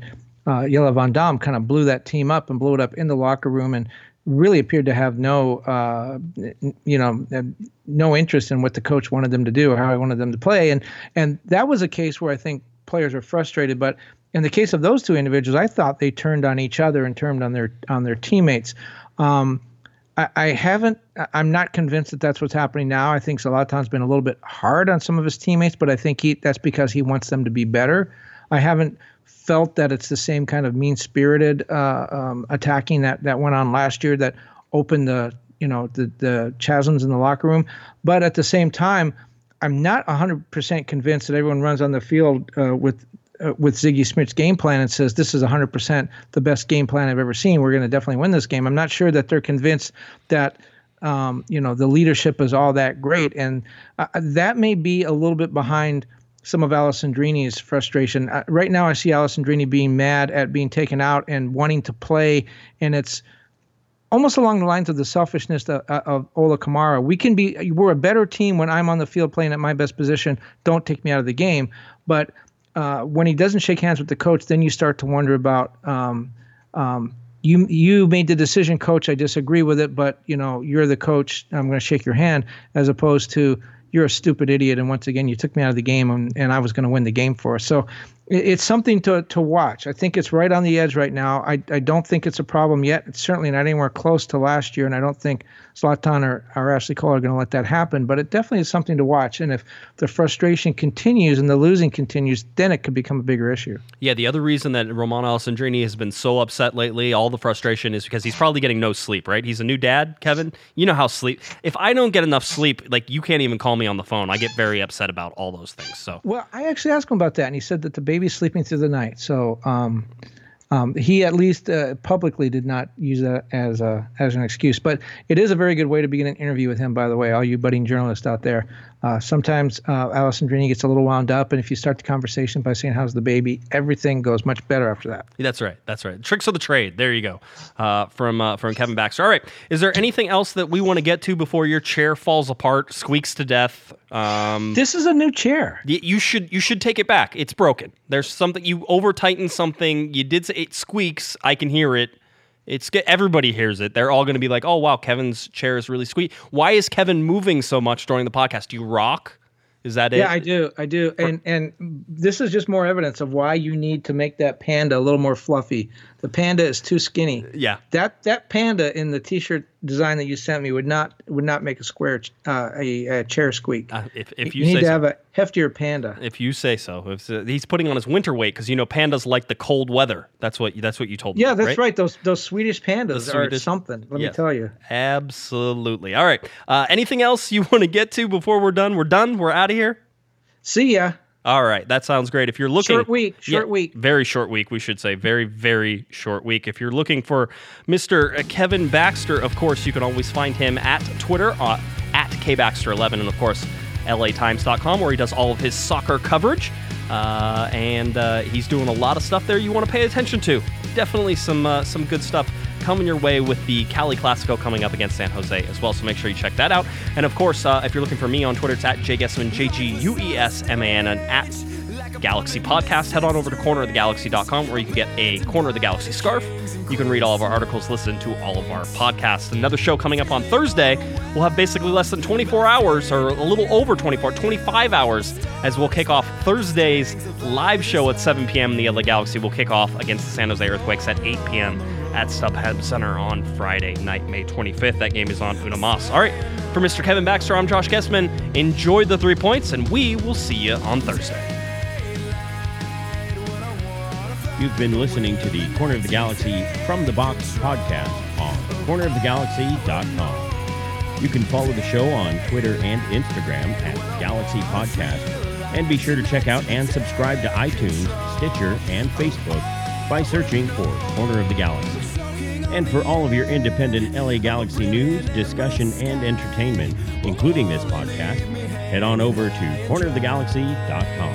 uh, Yela Van Dam kind of blew that team up and blew it up in the locker room, and really appeared to have no, uh, you know, no interest in what the coach wanted them to do or how he wanted them to play. And, and that was a case where I think players are frustrated, but in the case of those two individuals, I thought they turned on each other and turned on their, on their teammates. Um, I haven't, I'm not convinced that that's what's happening now. I think Zlatan's been a little bit hard on some of his teammates, but I think he, that's because he wants them to be better. I haven't felt that it's the same kind of mean-spirited uh, um, attacking that, that went on last year that opened the, you know, the, the chasms in the locker room. But at the same time, I'm not one hundred percent convinced that everyone runs on the field uh, with Uh, with Sigi Schmid's game plan and says, this is one hundred percent the best game plan I've ever seen. We're going to definitely win this game. I'm not sure that they're convinced that, um, you know, the leadership is all that great. And uh, that may be a little bit behind some of Alessandrini's frustration. Uh, right now I see Alessandrini being mad at being taken out and wanting to play. And it's almost along the lines of the selfishness of, of Ola Kamara. We can be, we're a better team when I'm on the field playing at my best position. Don't take me out of the game. But uh, when he doesn't shake hands with the coach, then you start to wonder about um, um, you. You made the decision, coach. I disagree with it, but you know you're the coach. I'm going to shake your hand, as opposed to you're a stupid idiot. And once again, you took me out of the game, and, and I was going to win the game for us. So it, it's something to to watch. I think it's right on the edge right now. I I don't think it's a problem yet. It's certainly not anywhere close to last year, and I don't think Zlatan or, or Ashley Cole are going to let that happen. But it definitely is something to watch. And if the frustration continues and the losing continues, then it could become a bigger issue. Yeah, the other reason that Romain Alessandrini has been so upset lately, all the frustration, is because he's probably getting no sleep, right? He's a new dad, Kevin. You know how sleep... If I don't get enough sleep, like, you can't even call me on the phone. I get very upset about all those things. So, well, I actually asked him about that, and he said that the baby's sleeping through the night. So um, um, he at least uh, publicly did not use that as a as an excuse. But it is a very good way to begin an interview with him, by the way, all you budding journalists out there. Uh, sometimes uh, Alessandrini gets a little wound up, and if you start the conversation by saying, how's the baby, everything goes much better after that. Yeah, that's right. That's right. Tricks of the trade. There you go. Uh, from uh, from Kevin Baxter. All right. Is there anything else that we want to get to before your chair falls apart, squeaks to death? Um, this is a new chair. Y- you should you should take it back. It's broken. There's something. You over-tightened something. You did say it squeaks. I can hear it. It's everybody hears it. They're all going to be like, "Oh wow, Kevin's chair is really squeaky." Why is Kevin moving so much during the podcast? Do you rock? Is that it? Yeah, I do. I do. And and this is just more evidence of why you need to make that panda a little more fluffy. The panda is too skinny. Yeah. That that panda in the t-shirt design that you sent me would not would not make a square uh, a, a chair squeak. Uh, if if you, you say need to so. have a heftier panda. If you say so. If, uh, he's putting on his winter weight because you know pandas like the cold weather. That's what that's what you told yeah, me. Yeah, that's right? right. Those those Swedish pandas those are Swedish, something. Let yes, me tell you. Absolutely. All right. Uh, anything else you want to get to before we're done? We're done. We're out of here. See ya. All right, that sounds great. If you're looking... Short week, short yeah, week. Very short week, we should say. Very, very short week. If you're looking for Mister Kevin Baxter, of course, you can always find him at Twitter, uh, at K Baxter eleven, and of course, L A Times dot com, where he does all of his soccer coverage. Uh, and uh, he's doing a lot of stuff there you want to pay attention to. Definitely some uh, some good stuff coming your way with the Cali Classico coming up against San Jose as well, so make sure you check that out. And of course, uh, if you're looking for me on Twitter, it's at J Guesman, J G U E S M A N, and at Galaxy Podcast. Head on over to corner of the galaxy dot com where you can get a Corner of the Galaxy scarf. You can read all of our articles, listen to all of our podcasts. Another show coming up on Thursday. We'll have basically less than twenty-four hours, or a little over twenty-four, twenty-five hours, as we'll kick off Thursday's live show at seven p.m. in the L A Galaxy. We'll kick off against the San Jose Earthquakes at eight p.m. at Subhab Center on Friday night, May twenty-fifth. That game is on UniMás. All right, for Mister Kevin Baxter, I'm Josh Guesman. Enjoy the three points, and we will see you on Thursday. You've been listening to the Corner of the Galaxy From the Box podcast on corner of the galaxy dot com. You can follow the show on Twitter and Instagram at Galaxy Podcast, and be sure to check out and subscribe to iTunes, Stitcher, and Facebook by searching for Corner of the Galaxy. And for all of your independent L A Galaxy news, discussion, and entertainment, including this podcast, head on over to corner of the galaxy dot com.